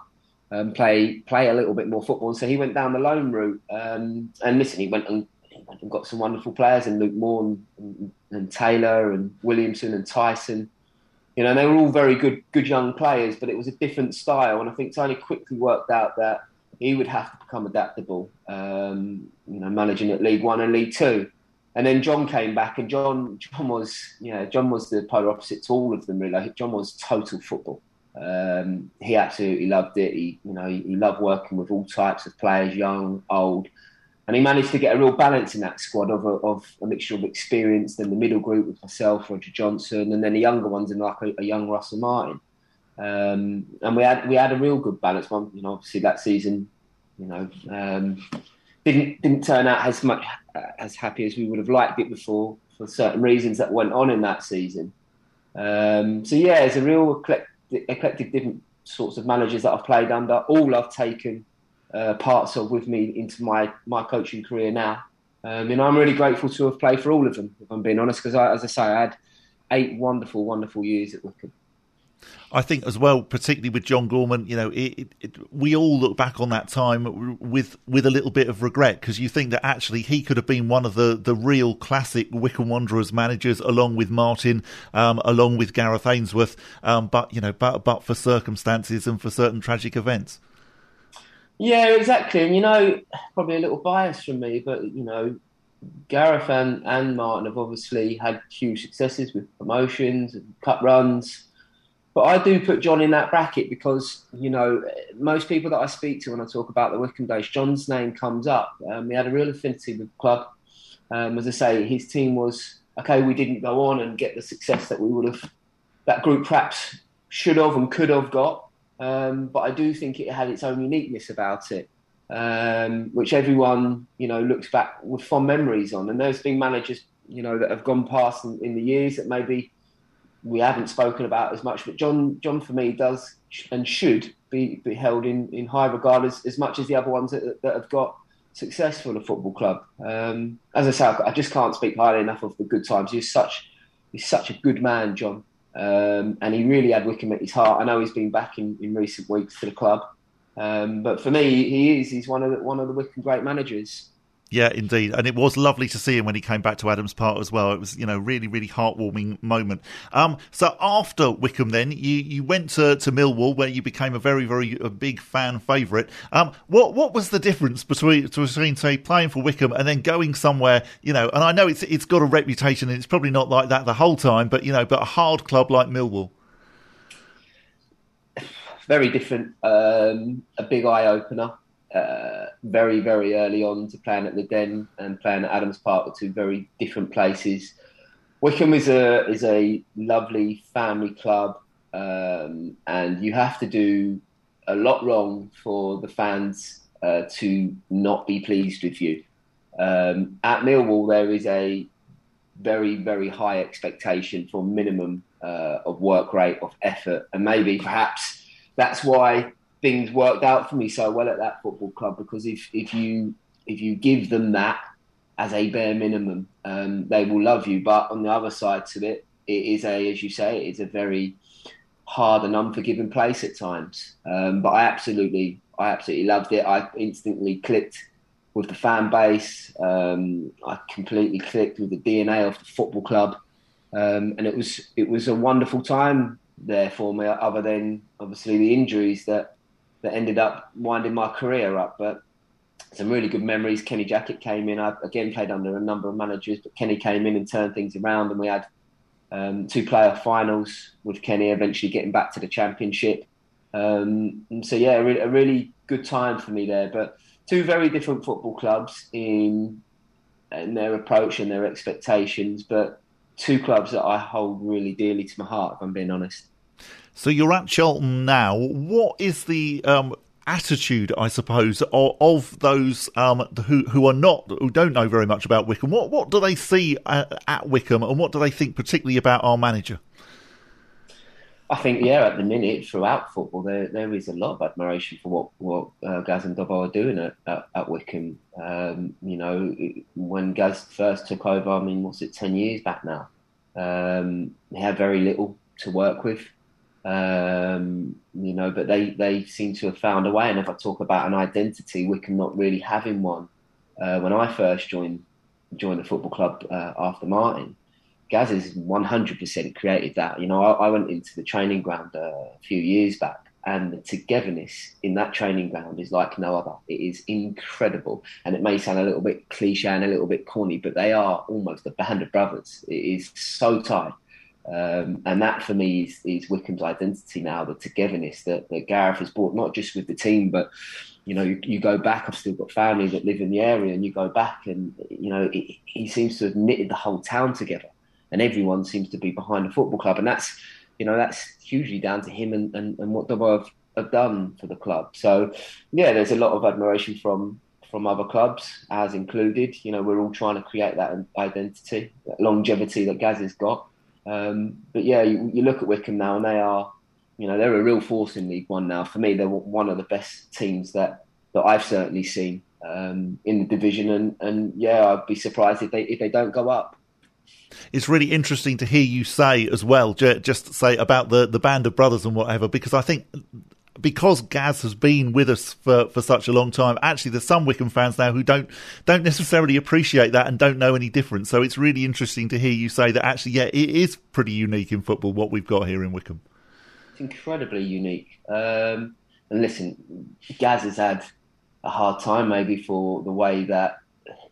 and play play a little bit more football. And so he went down the loan route. Um, and listen, he went and, he went and got some wonderful players, and Luke Moore and, and, and Taylor and Williamson and Tyson. You know, and they were all very good, good young players, but it was a different style. And I think Tony quickly worked out that he would have to become adaptable, um, you know, managing at League One and League Two. And then John came back, and John John was yeah John was the polar opposite to all of them, really. John was total football. Um, he absolutely loved it. He you know he, he loved working with all types of players, young, old, and he managed to get a real balance in that squad of a, of a mixture of experience. Then the middle group with myself, Roger Johnson, and then the younger ones in like a, a young Russell Martin. Um, and we had we had a real good balance. One you know obviously that season, you know. Um, Didn't didn't turn out as much as happy as we would have liked it before, for certain reasons that went on in that season. Um, so yeah, it's a real eclectic, eclectic different sorts of managers that I've played under. All I've taken uh, parts of with me into my, my coaching career now, um, and I'm really grateful to have played for all of them, if I'm being honest. Because as I say, I had eight wonderful, wonderful years at Wycombe. I think as well, particularly with John Gorman, you know, it, it, it, we all look back on that time with with a little bit of regret, because you think that actually he could have been one of the, the real classic Wycombe Wanderers managers, along with Martin, um, along with Gareth Ainsworth, um, but you know, but but for circumstances and for certain tragic events. Yeah, exactly, and you know, probably a little bias from me, but you know, Gareth and, and Martin have obviously had huge successes with promotions and cup runs. But I do put John in that bracket because, you know, most people that I speak to when I talk about the Wycombe days, John's name comes up. Um, he had a real affinity with the club. Um, as I say, his team was, OK, we didn't go on and get the success that we would have, that group perhaps should have and could have got. Um, but I do think it had its own uniqueness about it, um, which everyone, you know, looks back with fond memories on. And there's been managers, you know, that have gone past in, in the years that maybe we haven't spoken about as much, but John, John for me does and should be, be held in, in high regard as, as much as the other ones that, that have got success for the football club. Um, as I say, I just can't speak highly enough of the good times. He's such he's such a good man, John, um, and he really had Wycombe at his heart. I know he's been back in, in recent weeks for the club, um, but for me, he is he's one of the, one of the Wycombe great managers. Yeah, indeed. And it was lovely to see him when he came back to Adams Park as well. It was, you know, really, really heartwarming moment. Um, so after Wycombe then, you, you went to, to Millwall, where you became a very, very a big fan favourite. Um, what what was the difference between, between, say, playing for Wycombe and then going somewhere, you know, and I know it's it's got a reputation and it's probably not like that the whole time, but, you know, but a hard club like Millwall? Very different. Um, a big eye-opener. Uh, very, very early on to playing at the Den and playing at Adams Park were two very different places. Wycombe is a is a lovely family club, um, and you have to do a lot wrong for the fans uh, to not be pleased with you. Um, at Millwall, there is a very, very high expectation for minimum uh, of work rate, of effort, and maybe perhaps that's why things worked out for me so well at that football club, because if, if you if you give them that as a bare minimum, um, they will love you. But on the other side to it, it is a, as you say, it's a very hard and unforgiving place at times. Um, but I absolutely, I absolutely loved it. I instantly clicked with the fan base. Um, I completely clicked with the D N A of the football club, um, and it was it was a wonderful time there for me. Other than obviously the injuries that. that ended up winding my career up, but some really good memories. Kenny Jackett came in. I again played under a number of managers, but Kenny came in and turned things around, and we had um, two playoff finals with Kenny, eventually getting back to the championship. Um, so yeah, a, re- a really good time for me there, but two very different football clubs in, in their approach and their expectations, but two clubs that I hold really dearly to my heart, if I'm being honest. So you're at Charlton now. What is the um, attitude, I suppose, of, of those um, who who are not, who don't know very much about Wycombe? What what do they see at, at Wycombe, and what do they think particularly about our manager? I think, yeah, at the minute, throughout football, there there is a lot of admiration for what what uh, Gaz and Dobbo are doing at, at, at Wycombe. Um, you know, when Gaz first took over, I mean, what's it, ten years back now? Um, he had very little to work with. Um, you know, but they, they seem to have found a way. And if I talk about an identity, Wycombe not really having one. Uh, when I first joined joined the football club uh, after Martin, Gaz has one hundred percent created that. You know, I, I went into the training ground uh, a few years back, and the togetherness in that training ground is like no other. It is incredible. And it may sound a little bit cliche and a little bit corny, but they are almost a band of brothers. It is so tight. Um, and that for me is, is Wycombe's identity now, the togetherness that, that Gareth has brought, not just with the team, but, you know, you, you go back, I've still got family that live in the area, and you go back and, you know, it, he seems to have knitted the whole town together, and everyone seems to be behind the football club. And that's, you know, that's hugely down to him and, and, and what Dobbo have, have done for the club. So, yeah, there's a lot of admiration from, from other clubs, as included. You know, we're all trying to create that identity, that longevity that Gaz has got. Um, but yeah, you, you look at Wycombe now, and they are, you know, they're a real force in League One now. For me, they're one of the best teams that, that I've certainly seen um, in the division. And, and yeah, I'd be surprised if they if they don't go up. It's really interesting to hear you say as well, just say about the, the band of brothers and whatever, because I think. Because Gaz has been with us for, for such a long time, actually there's some Wycombe fans now who don't don't necessarily appreciate that and don't know any difference. So it's really interesting to hear you say that actually, yeah, it is pretty unique in football, what we've got here in Wycombe. It's incredibly unique. Um, and listen, Gaz has had a hard time maybe for the way that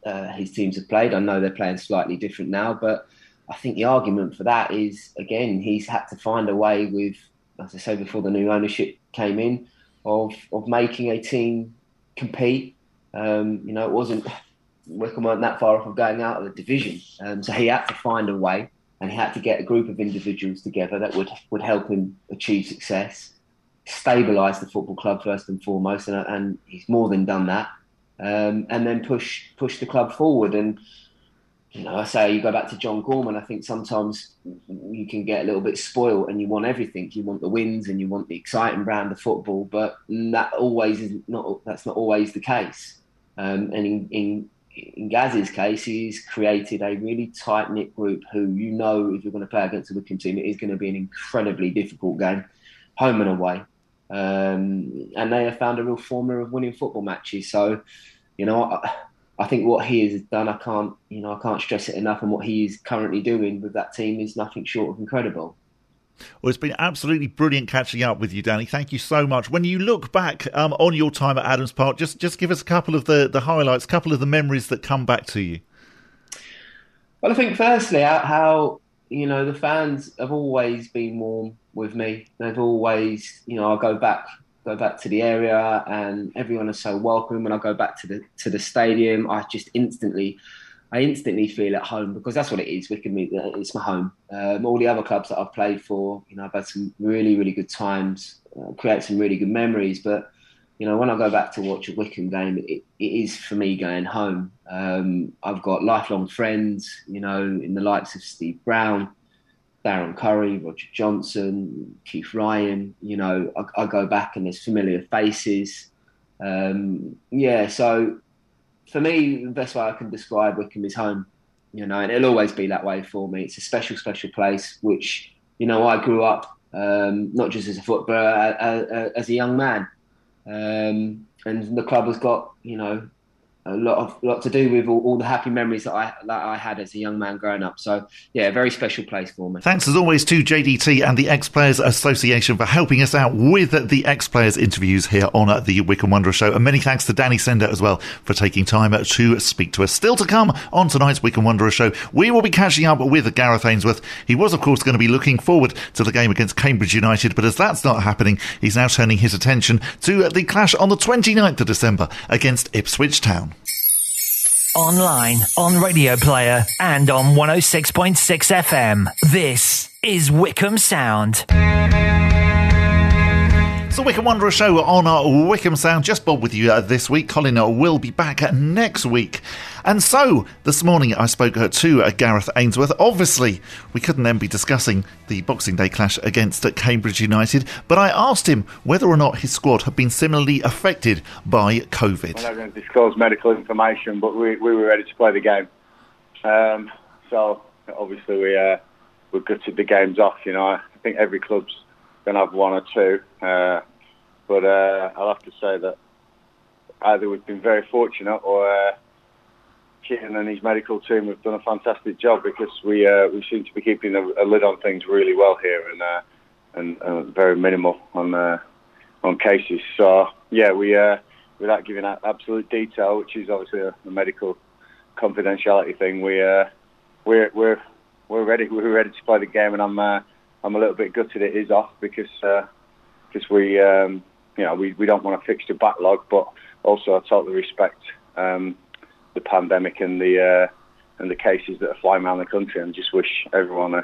uh, his teams have played. I know they're playing slightly different now, but I think the argument for that is, again, he's had to find a way with, as I say, before the new ownership came in, of of making a team compete. Um, you know, it wasn't, Wycombe weren't that far off of going out of the division. Um, so he had to find a way, and he had to get a group of individuals together that would, would help him achieve success, stabilise the football club first and foremost, and, and he's more than done that, um, and then push push the club forward. And, you know, I say you go back to John Gorman. I think sometimes you can get a little bit spoiled, and you want everything. You want the wins, and you want the exciting brand of football. But that always is not. That's not always the case. Um, and in, in in Gaz's case, he's created a really tight knit group who, you know, if you're going to play against a Wycombe team, it is going to be an incredibly difficult game, home and away. Um, and they have found a real formula of winning football matches. So, you know. I, I think what he has done, I can't, you know, I can't stress it enough. And what he is currently doing with that team is nothing short of incredible. Well, it's been absolutely brilliant catching up with you, Danny. Thank you so much. When you look back um, on your time at Adams Park, just just give us a couple of the, the highlights, a couple of the memories that come back to you. Well, I think firstly, how, you know, the fans have always been warm with me. They've always, you know, I go back go back to the area and everyone is so welcome. When I go back to the to the stadium, I just instantly... I instantly feel at home, because that's what it is. Wycombe, it's my home. Um, all the other clubs that I've played for, you know, I've had some really, really good times, uh, create some really good memories. But, you know, when I go back to watch a Wycombe game, it, it is for me going home. Um, I've got lifelong friends, you know, in the likes of Steve Brown, Darren Curry, Roger Johnson, Keith Ryan. You know, I, I go back and there's familiar faces. Um, yeah, so... For me, the best way I can describe Wycombe is home, you know, and it'll always be that way for me. It's a special, special place, which, you know, I grew up um, not just as a footballer, as, as a young man. Um, and the club has got, you know, a lot of lot to do with all, all the happy memories that I that I had as a young man growing up. So, yeah, a very special place for me. Thanks, as always, to J D T and the Ex-Players Association for helping us out with the Ex-Players interviews here on the Wycombe Wanderers Show. And many thanks to Danny Senda as well for taking time to speak to us. Still to come on tonight's Wycombe Wanderers Show, we will be catching up with Gareth Ainsworth. He was, of course, going to be looking forward to the game against Cambridge United, but as that's not happening, he's now turning his attention to the clash on the twenty-ninth of December against Ipswich Town. Online, on Radio Player, and on one oh six point six F M. This is Wycombe Sound. It's the Wycombe Wanderers Show on our Wycombe Sound. Just Bob with you uh, this week. Colin uh, will be back uh, next week. And so, this morning I spoke uh, to uh, Gareth Ainsworth. Obviously, we couldn't then be discussing the Boxing Day clash against uh, Cambridge United, but I asked him whether or not his squad had been similarly affected by COVID. I'm not going to disclose medical information, but we, we were ready to play the game. Um, so, obviously, we, uh, we gutted the games off, you know. I think every club's going to have one or two. Uh, but uh, I'll have to say that either we've been very fortunate or... Uh, Keaton and his medical team have done a fantastic job, because we uh, we seem to be keeping a, a lid on things really well here, and uh, and uh, very minimal on uh, on cases. So yeah, we uh, without giving out absolute detail, which is obviously a, a medical confidentiality thing, we uh, we're we're we're ready. We're ready to play the game, and I'm uh, I'm a little bit gutted it is off, because because uh, we um, you know we, we don't want to fix the backlog, but also I totally respect. Um, the pandemic and the uh, and the cases that are flying around the country, and just wish everyone a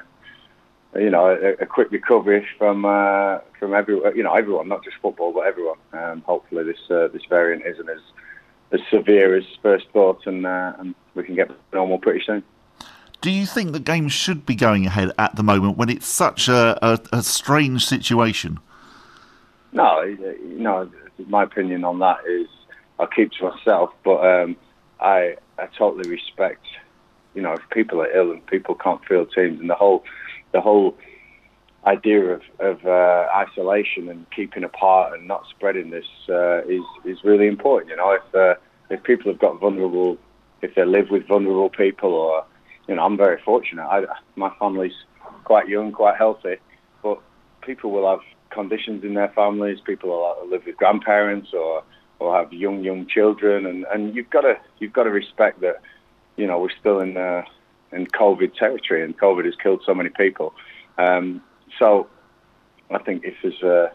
you know a, a quick recovery from uh, from everyone, you know everyone, not just football but everyone. Um, hopefully this uh, this variant isn't as as severe as first thought, and uh, and we can get normal pretty soon. Do you think the game should be going ahead at the moment when it's such a, a, a strange situation? No, you know, my opinion on that is I'll keep to myself, but. Um, I, I totally respect, you know, if people are ill and people can't field teams, and the whole, the whole idea of of uh, isolation and keeping apart and not spreading this uh, is is really important. You know, if uh, if people have got vulnerable, if they live with vulnerable people, or you know, I'm very fortunate. I, my family's quite young, quite healthy, but people will have conditions in their families. People will live with grandparents or. Or have young, young children, and, and you've got to you've got to respect that. You know, we're still in uh, in COVID territory, and COVID has killed so many people. Um, so, I think if there's uh,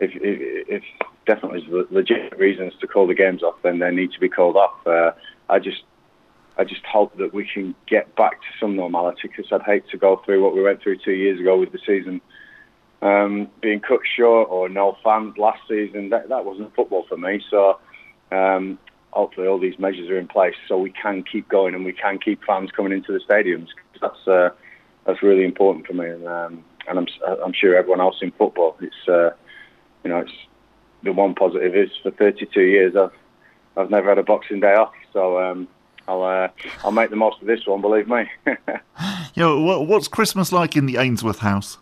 if, if if definitely legitimate reasons to call the games off, then they need to be called off. Uh, I just I just hope that we can get back to some normality, because I'd hate to go through what we went through two years ago with the season. Um, being cut short or no fans last season, that, that wasn't football for me. So um, hopefully all these measures are in place so we can keep going and we can keep fans coming into the stadiums. That's uh, that's really important for me, and, um, and I'm I'm sure everyone else in football. It's uh, you know it's the one positive is for thirty-two years I've I've never had a Boxing Day off. So. Um, I'll uh, I'll make the most of this one. Believe me. You know, what's Christmas like in the Ainsworth house?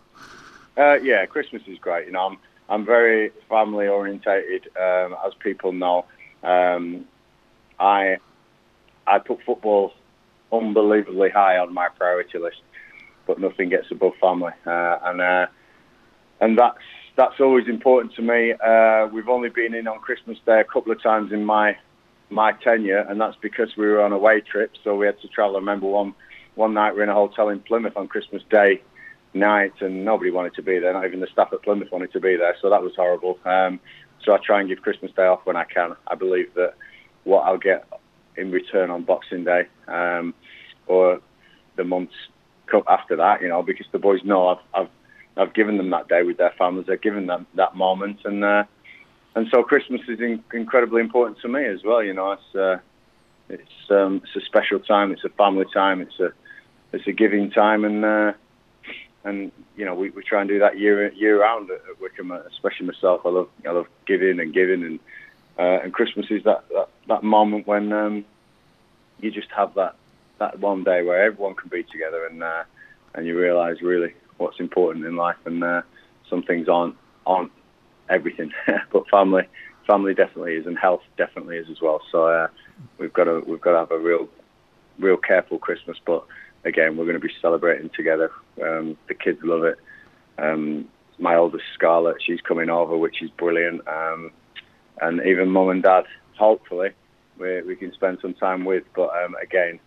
Uh, yeah, Christmas is great. You know, I'm I'm very family orientated, um, as people know. Um, I I put football unbelievably high on my priority list, but nothing gets above family, uh, and uh, and that's that's always important to me. Uh, we've only been in on Christmas Day a couple of times in my my tenure, and that's because we were on away trip, so we had to travel. I remember one one night we were in a hotel in Plymouth on Christmas Day night, and nobody wanted to be there. Not even the staff at Plymouth wanted to be there, so that was horrible. Um, so I try and give Christmas Day off when I can. I believe that what I'll get in return on Boxing Day um, or the months after that, you know, because the boys know I've I've, I've given them that day with their families. I've given them that moment, and uh, and so Christmas is in, incredibly important to me as well. You know, it's uh, it's um, it's a special time. It's a family time. It's a it's a giving time, and uh, and you know we, we try and do that year year round at, at Wycombe, especially myself. I love I love giving and giving, and uh, and Christmas is that that, that moment when um, you just have that. That one day where everyone can be together, and uh, and you realise really what's important in life, and uh, some things aren't aren't everything, but family family definitely is, and health definitely is as well. So uh, we've got to we've got to have a real real careful Christmas. But again, we're going to be celebrating together. Um, the kids love it. Um, my oldest Scarlett, she's coming over, which is brilliant, um, and even mum and dad. Hopefully, we we can spend some time with. But um, again.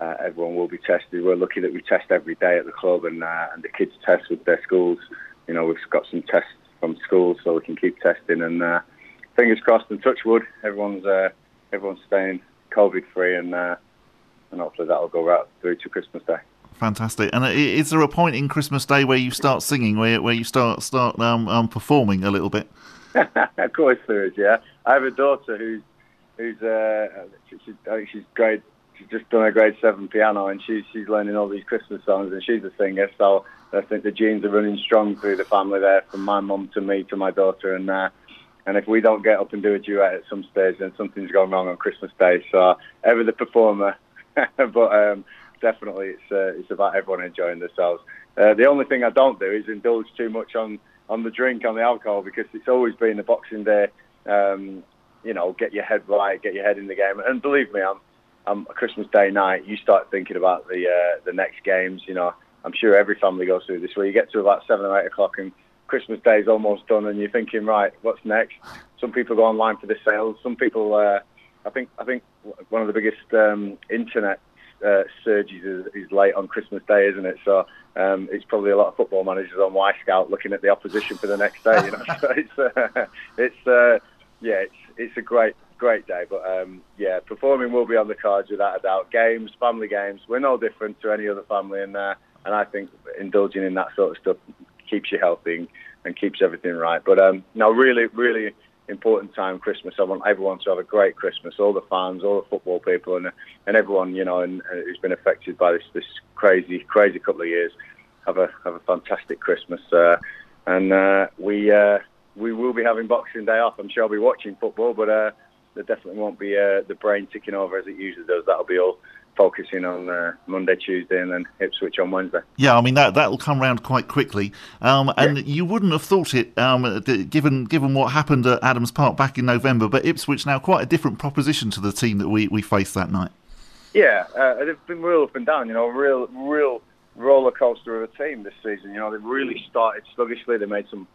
Uh, everyone will be tested. We're lucky that we test every day at the club, and uh, and the kids test with their schools. You know, we've got some tests from schools, so we can keep testing. And uh, fingers crossed and touch wood, everyone's uh, everyone's staying COVID free, and uh, and hopefully that'll go right through to Christmas Day. Fantastic. And is there a point in Christmas Day where you start singing, where where you start start um, um, performing a little bit? Of course there is. Yeah, I have a daughter who's who's uh, she's, I think she's grade. She's just done a grade seven piano, and she's she's learning all these Christmas songs, and she's a singer. So I think the genes are running strong through the family there, from my mum to me to my daughter, and uh, and if we don't get up and do a duet at some stage, then something's gone wrong on Christmas Day. So ever the performer, but um, definitely it's uh, it's about everyone enjoying themselves. Uh, the only thing I don't do is indulge too much on on the drink, on the alcohol, because it's always been the Boxing Day. Um, you know, get your head right, get your head in the game, and believe me, I'm. Um, Christmas Day night, you start thinking about the uh, the next games. You know, I'm sure every family goes through this, where you get to about seven or eight o'clock, and Christmas Day is almost done, and you're thinking, right, what's next? Some people go online for the sales. Some people, uh, I think, I think one of the biggest um, internet uh, surges is, is late on Christmas Day, isn't it? So um, it's probably a lot of football managers on Y Scout looking at the opposition for the next day. You know, so it's uh, it's uh, yeah, it's it's a great. great day, but um, yeah, performing will be on the cards without a doubt. Games, family games, we're no different to any other family, and uh, and I think indulging in that sort of stuff keeps you healthy and, and keeps everything right. But um, no, really, really important time, Christmas. I want everyone to have a great Christmas, all the fans, all the football people, and and everyone, you know, and, and who's been affected by this this crazy, crazy couple of years. Have a have a fantastic Christmas, uh, and uh, we uh, we will be having Boxing Day off. I'm sure I'll be watching football, but. Uh, There definitely won't be uh, the brain ticking over as it usually does. That'll be all focusing on uh, Monday, Tuesday, and then Ipswich on Wednesday. Yeah, I mean, that, that'll come round quite quickly. Um, and yeah. You wouldn't have thought it, um, given given what happened at Adams Park back in November, but Ipswich now quite a different proposition to the team that we, we faced that night. Yeah, uh, they've been real up and down, you know, real real roller coaster of a team this season. You know, they've really started sluggishly. They made some...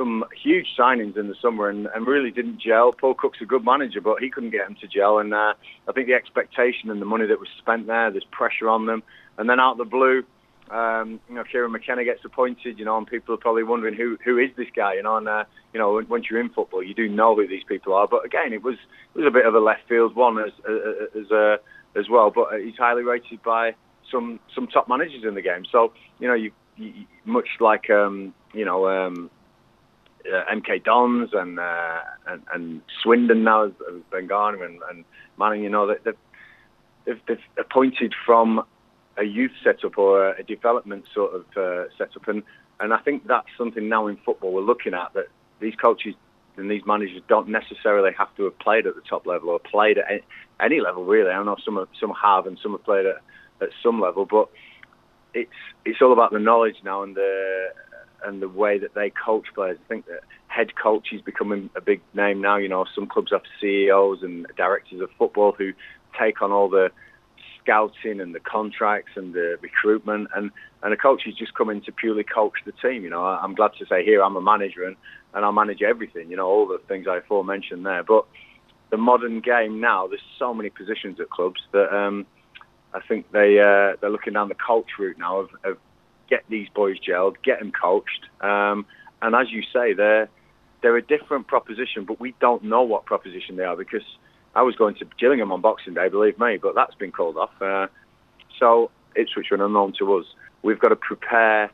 some huge signings in the summer and, and really didn't gel. Paul Cook's a good manager, but he couldn't get them to gel. And uh, I think the expectation and the money that was spent there, there's pressure on them. And then out of the blue, um, you know, Kieran McKenna gets appointed, you know, and people are probably wondering who who is this guy, you know. And uh, you know, once you're in football, you do know who these people are. But again, it was it was a bit of a left field one as as uh, as well. But he's highly rated by some some top managers in the game. So you know, you, you much like um, you know. Um, Uh, M K Dons and, uh, and and Swindon now, Ben Garner and, and Manning, you know, that they've, they've, they've appointed from a youth setup or a development sort of uh, setup, and and I think that's something now in football we're looking at, that these coaches and these managers don't necessarily have to have played at the top level or played at any, any level really. I know some some have and some have played at, at some level, but it's it's all about the knowledge now and the. and the way that they coach players. I think that head coach is becoming a big name now. You know, some clubs have C E Os and directors of football who take on all the scouting and the contracts and the recruitment, and and a coach is just coming to purely coach the team. You know, I'm glad to say here I'm a manager, and and I manage everything, you know, all the things I aforementioned there. But the modern game now, there's so many positions at clubs that um, I think they uh, they're looking down the coach route now of, of get these boys gelled, get them coached, um, and as you say, they're they're a different proposition, but we don't know what proposition they are, because I was going to Gillingham on Boxing Day, believe me, but that's been called off. Uh, so Ipswich are unknown to us. We've got to prepare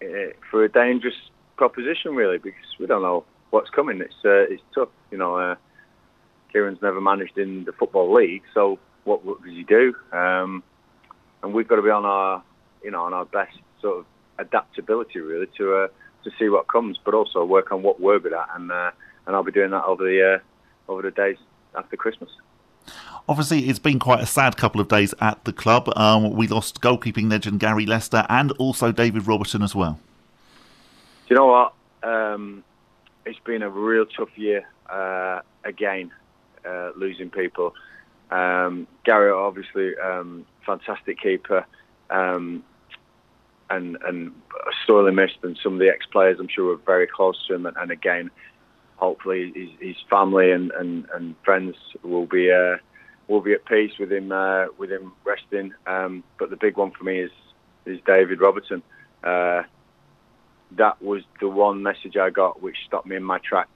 uh, for a dangerous proposition, really, because we don't know what's coming. It's uh, it's tough, you know. Uh, Kieran's never managed in the Football League, so what, what does he do? Um, and we've got to be on our, you know, on our best sort of adaptability, really, to uh, to see what comes, but also work on what we're good at, and uh, and I'll be doing that over the uh, over the days after Christmas. Obviously, it's been quite a sad couple of days at the club. Um, we lost goalkeeping legend Gary Lester and also David Robertson as well. Do you know what? Um, it's been a real tough year uh, again, uh, losing people. Um, Gary, obviously, um, fantastic keeper, um, and and sorely missed. And some of the ex-players, I'm sure, were very close to him. And, and again, hopefully his, his family and, and, and friends will be uh, will be at peace with him uh, with him resting. Um, but the big one for me is is David Robertson. Uh, that was the one message I got which stopped me in my tracks.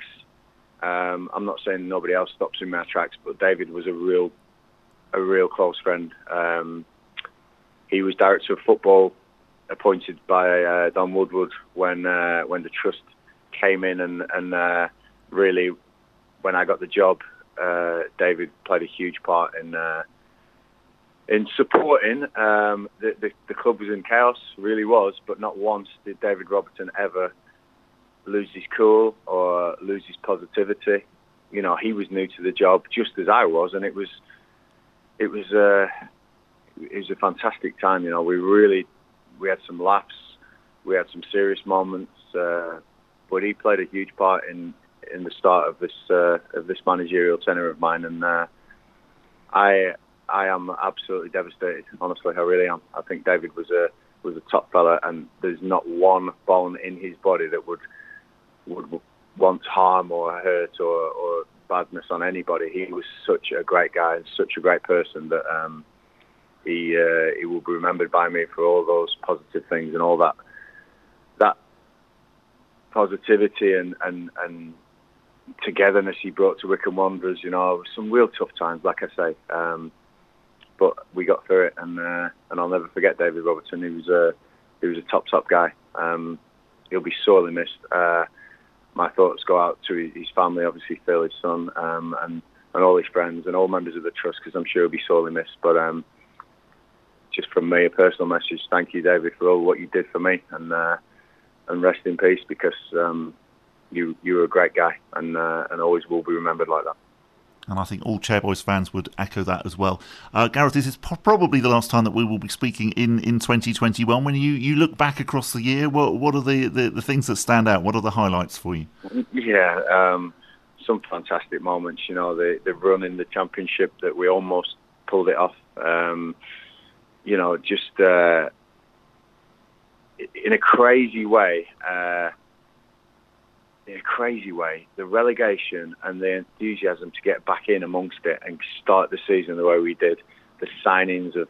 Um, I'm not saying nobody else stops in my tracks, but David was a real a real close friend. Um, he was director of football appointed by uh, Don Woodward when uh, when the trust came in, and and. Uh, Really, when I got the job, uh, David played a huge part in uh, in supporting. Um, the, the, the club was in chaos, really was, but not once did David Robertson ever lose his cool or lose his positivity. You know, he was new to the job, just as I was, and it was it was uh, it was a fantastic time. You know, we really we had some laughs, we had some serious moments, uh, but he played a huge part in. in the start of this uh, of this managerial tenure of mine, and uh, I I am absolutely devastated. Honestly, I really am. I think David was a was a top fella, and there's not one bone in his body that would would want harm or hurt or, or badness on anybody. He was such a great guy and such a great person that um, he uh, he will be remembered by me for all those positive things and all that that positivity and and and. togetherness he brought to Wycombe Wanderers. You know, some real tough times, like I say, um, but we got through it, and uh, and I'll never forget David Robertson. He was a he was a top top guy. Um, he'll be sorely missed. Uh, my thoughts go out to his family, obviously Phil, his son, um, and and all his friends and all members of the trust, because I'm sure he'll be sorely missed. But um, just from me, a personal message: thank you, David, for all what you did for me, and uh, and rest in peace, because. Um, You you were a great guy, and uh, and always will be remembered like that. And I think all Chairboys fans would echo that as well. Uh, Gareth, this is po- probably the last time that we will be speaking in, in twenty twenty-one. When you, you look back across the year, what what are the, the, the things that stand out? What are the highlights for you? Yeah, um, some fantastic moments. You know, the, the run in the championship that we almost pulled it off. Um, you know, just uh, in a crazy way... Uh, In a crazy way, the relegation and the enthusiasm to get back in amongst it and start the season the way we did, the signings of,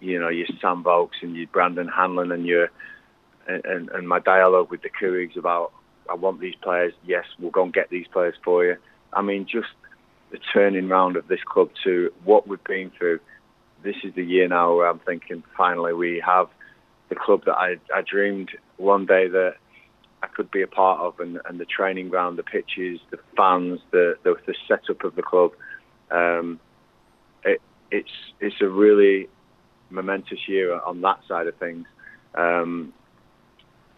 you know, your Sam Vokes and your Brandon Hanlon and your and, and, and my dialogue with the Courigs about, I want these players, yes, we'll go and get these players for you. I mean, just the turning round of this club to what we've been through. This is the year now where I'm thinking, finally, we have the club that I, I dreamed one day that I could be a part of, and, and the training ground, the pitches, the fans, the the, the setup of the club. Um, it, it's it's a really momentous year on that side of things. Um,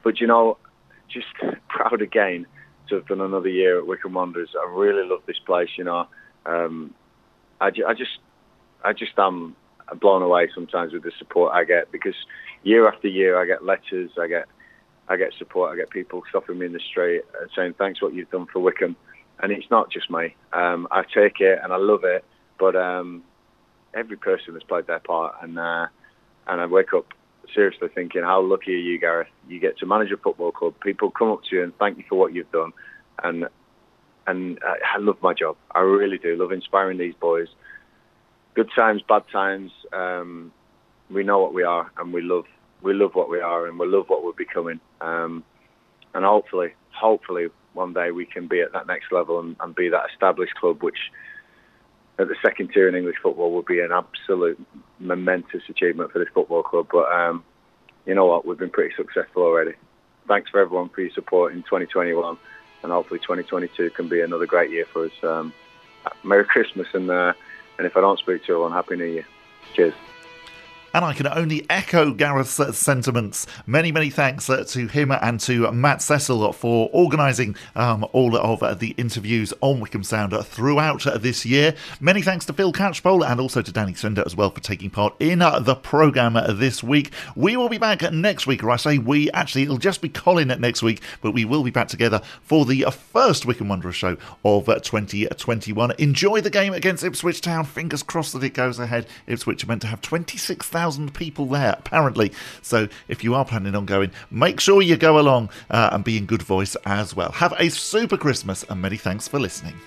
but you know, just proud again to have done another year at Wycombe Wanderers. I really love this place. You know, um, I, ju- I just I just am blown away sometimes with the support I get, because year after year I get letters, I get. I get support, I get people stopping me in the street and saying, thanks what you've done for Wycombe. And it's not just me. Um, I take it and I love it, but um, every person has played their part, and uh, and I wake up seriously thinking, how lucky are you, Gareth? You get to manage a football club. People come up to you and thank you for what you've done, and and I, I love my job. I really do. Love inspiring these boys. Good times, bad times. Um, we know what we are, and we love we love what we are, and we love what we're becoming. Um, and hopefully, hopefully, one day we can be at that next level and, and be that established club, which at the second tier in English football would be an absolute momentous achievement for this football club. But um, you know what? We've been pretty successful already. Thanks for everyone for your support in twenty twenty-one, and hopefully twenty twenty-two can be another great year for us. Um, Merry Christmas, and uh, and if I don't speak to everyone, Happy New Year. Cheers. And I can only echo Gareth's sentiments. Many, many thanks to him and to Matt Cecil for organising um, all of the interviews on Wycombe Sound throughout this year. Many thanks to Phil Catchpole and also to Danny Senda as well for taking part in the programme this week. We will be back next week, or I say we, actually it'll just be Colin next week, but we will be back together for the first Wycombe Wanderers show of twenty twenty-one. Enjoy the game against Ipswich Town. Fingers crossed that it goes ahead. Ipswich are meant to have twenty-six thousand thousand people there apparently, so if you are planning on going, make sure you go along uh, and be in good voice as well. Have a super Christmas, and many thanks for listening.